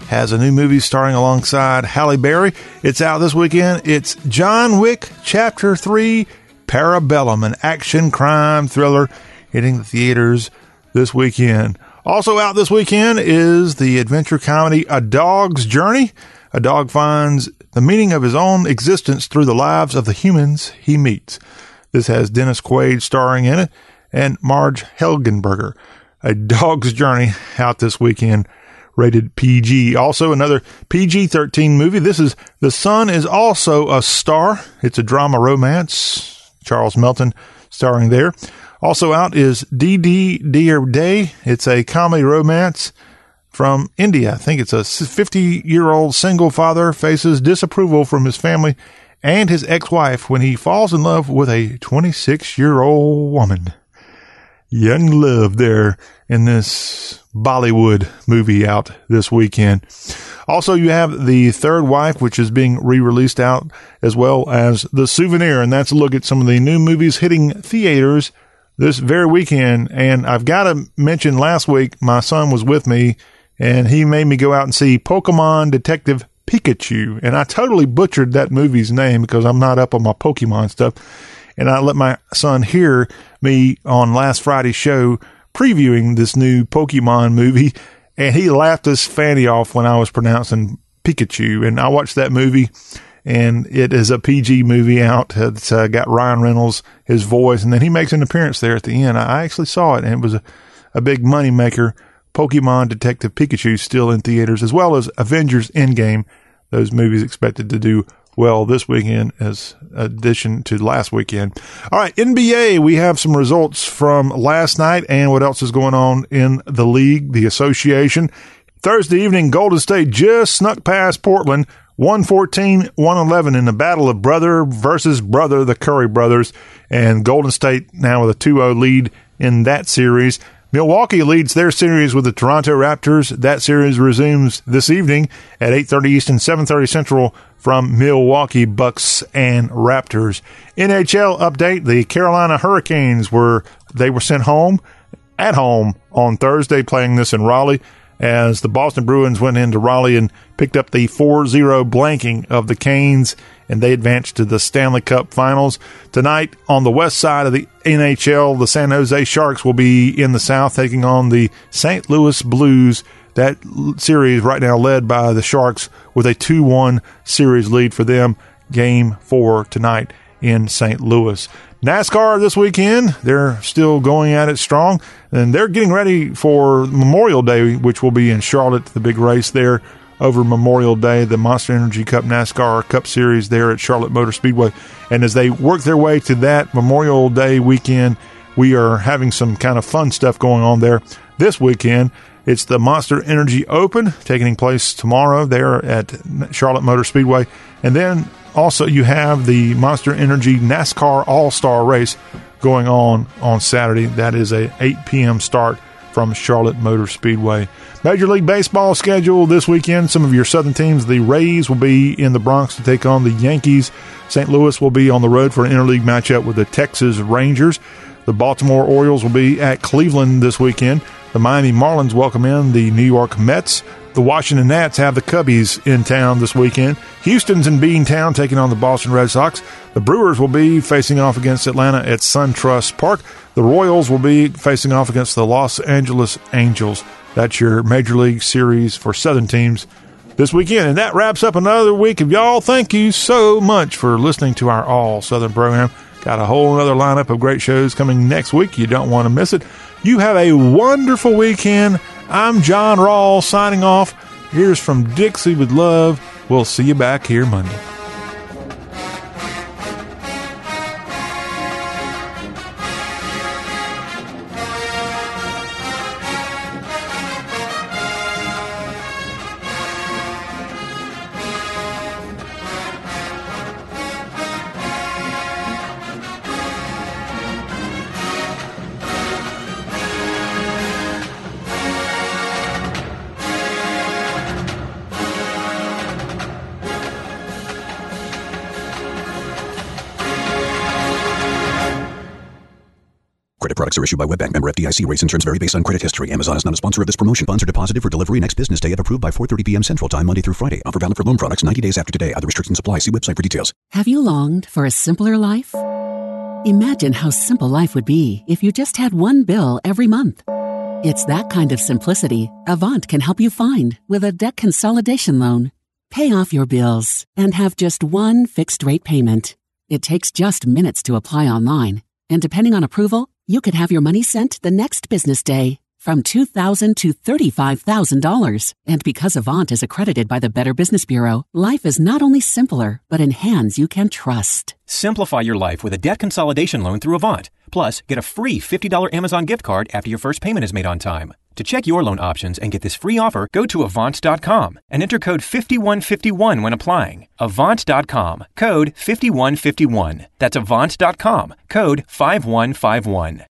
has a new movie starring alongside Halle Berry. It's out this weekend. It's John Wick Chapter 3 Parabellum, an action crime thriller hitting the theaters this weekend. Also out this weekend is the adventure comedy A Dog's Journey. A dog finds the meaning of his own existence through the lives of the humans he meets. This has Dennis Quaid starring in it and Marge Helgenberger. A Dog's Journey out this weekend, rated PG. Also another PG-13 movie. This is The Sun Is Also a Star. It's a drama romance. Charles Melton starring there. Also out is D.D. Dear Day. It's a comedy romance from India. I think it's a 50-year-old single father faces disapproval from his family and his ex-wife when he falls in love with a 26-year-old woman. Young love there in this Bollywood movie out this weekend. Also, you have The Third Wife, which is being re-released out, as well as The Souvenir. And that's a look at some of the new movies hitting theaters this very weekend. And I've got to mention last week, my son was with me, and he made me go out and see Pokemon Detective Pikachu. And I totally butchered that movie's name because I'm not up on my Pokemon stuff. And I let my son hear me on last Friday's show previewing this new Pokemon movie, and he laughed his fanny off when I was pronouncing Pikachu. And I watched that movie, and it is a PG movie out. It's got Ryan Reynolds, his voice, and then he makes an appearance there at the end. I actually saw it, and it was a big moneymaker. Pokemon Detective Pikachu still in theaters, as well as Avengers Endgame. Those movies expected to do well this weekend as addition to last weekend. All right, NBA, we have some results from last night and what else is going on in the league, the association. Thursday evening, Golden State just snuck past Portland, 114-111 in the battle of brother versus brother, the Curry brothers, and Golden State now with a 2-0 lead in that series. Milwaukee leads their series with the Toronto Raptors. That series resumes this evening at 8:30 Eastern, 7:30 Central from Milwaukee. Bucks and Raptors. NHL update, the Carolina Hurricanes were sent home on Thursday, playing this in Raleigh, as the Boston Bruins went into Raleigh and picked up the 4-0 blanking of the Canes, and they advanced to the Stanley Cup Finals. Tonight, on the west side of the NHL, the San Jose Sharks will be in the south, taking on the St. Louis Blues. That series right now led by the Sharks with a 2-1 series lead for them. Game 4 tonight in St. Louis. NASCAR this weekend, they're still going at it strong, and they're getting ready for Memorial Day, which will be in Charlotte, the big race there over Memorial Day, the Monster Energy Cup NASCAR Cup Series there at Charlotte Motor Speedway. And as they work their way to that Memorial Day weekend, we are having some kind of fun stuff going on there this weekend. It's the Monster Energy Open taking place tomorrow there at Charlotte Motor Speedway. And then also, you have the Monster Energy NASCAR All-Star Race going on Saturday. That is a 8 p.m. start from Charlotte Motor Speedway. Major League Baseball schedule this weekend. Some of your Southern teams, the Rays will be in the Bronx to take on the Yankees. St. Louis will be on the road for an interleague matchup with the Texas Rangers. The Baltimore Orioles will be at Cleveland this weekend. The Miami Marlins welcome in the New York Mets. The Washington Nats have the Cubbies in town this weekend. Houston's in Beantown taking on the Boston Red Sox. The Brewers will be facing off against Atlanta at SunTrust Park. The Royals will be facing off against the Los Angeles Angels. That's your Major League Series for Southern teams this weekend. And that wraps up another week of y'all. Thank you so much for listening to our All Southern program. Got a whole other lineup of great shows coming next week. You don't want to miss it. You have a wonderful weekend. I'm John Rawl signing off. Here's from Dixie with Love. We'll see you back here Monday. Are issued by WebBank member FDIC. Rates and terms vary based on credit history. Amazon is not a sponsor of this promotion. Funds are deposited for delivery next business day and approved by 4:30 p.m. Central Time, Monday through Friday. Offer valid for loan products 90 days after today. Other restrictions apply. See website for details. Have you longed for a simpler life? Imagine how simple life would be if you just had one bill every month. It's that kind of simplicity Avant can help you find with a debt consolidation loan. Pay off your bills and have just one fixed rate payment. It takes just minutes to apply online, and depending on approval, you could have your money sent the next business day, from $2,000 to $35,000. And because Avant is accredited by the Better Business Bureau, life is not only simpler, but in hands you can trust. Simplify your life with a debt consolidation loan through Avant. Plus, get a free $50 Amazon gift card after your first payment is made on time. To check your loan options and get this free offer, go to Avant.com and enter code 5151 when applying. Avant.com, code 5151. That's Avant.com, code 5151.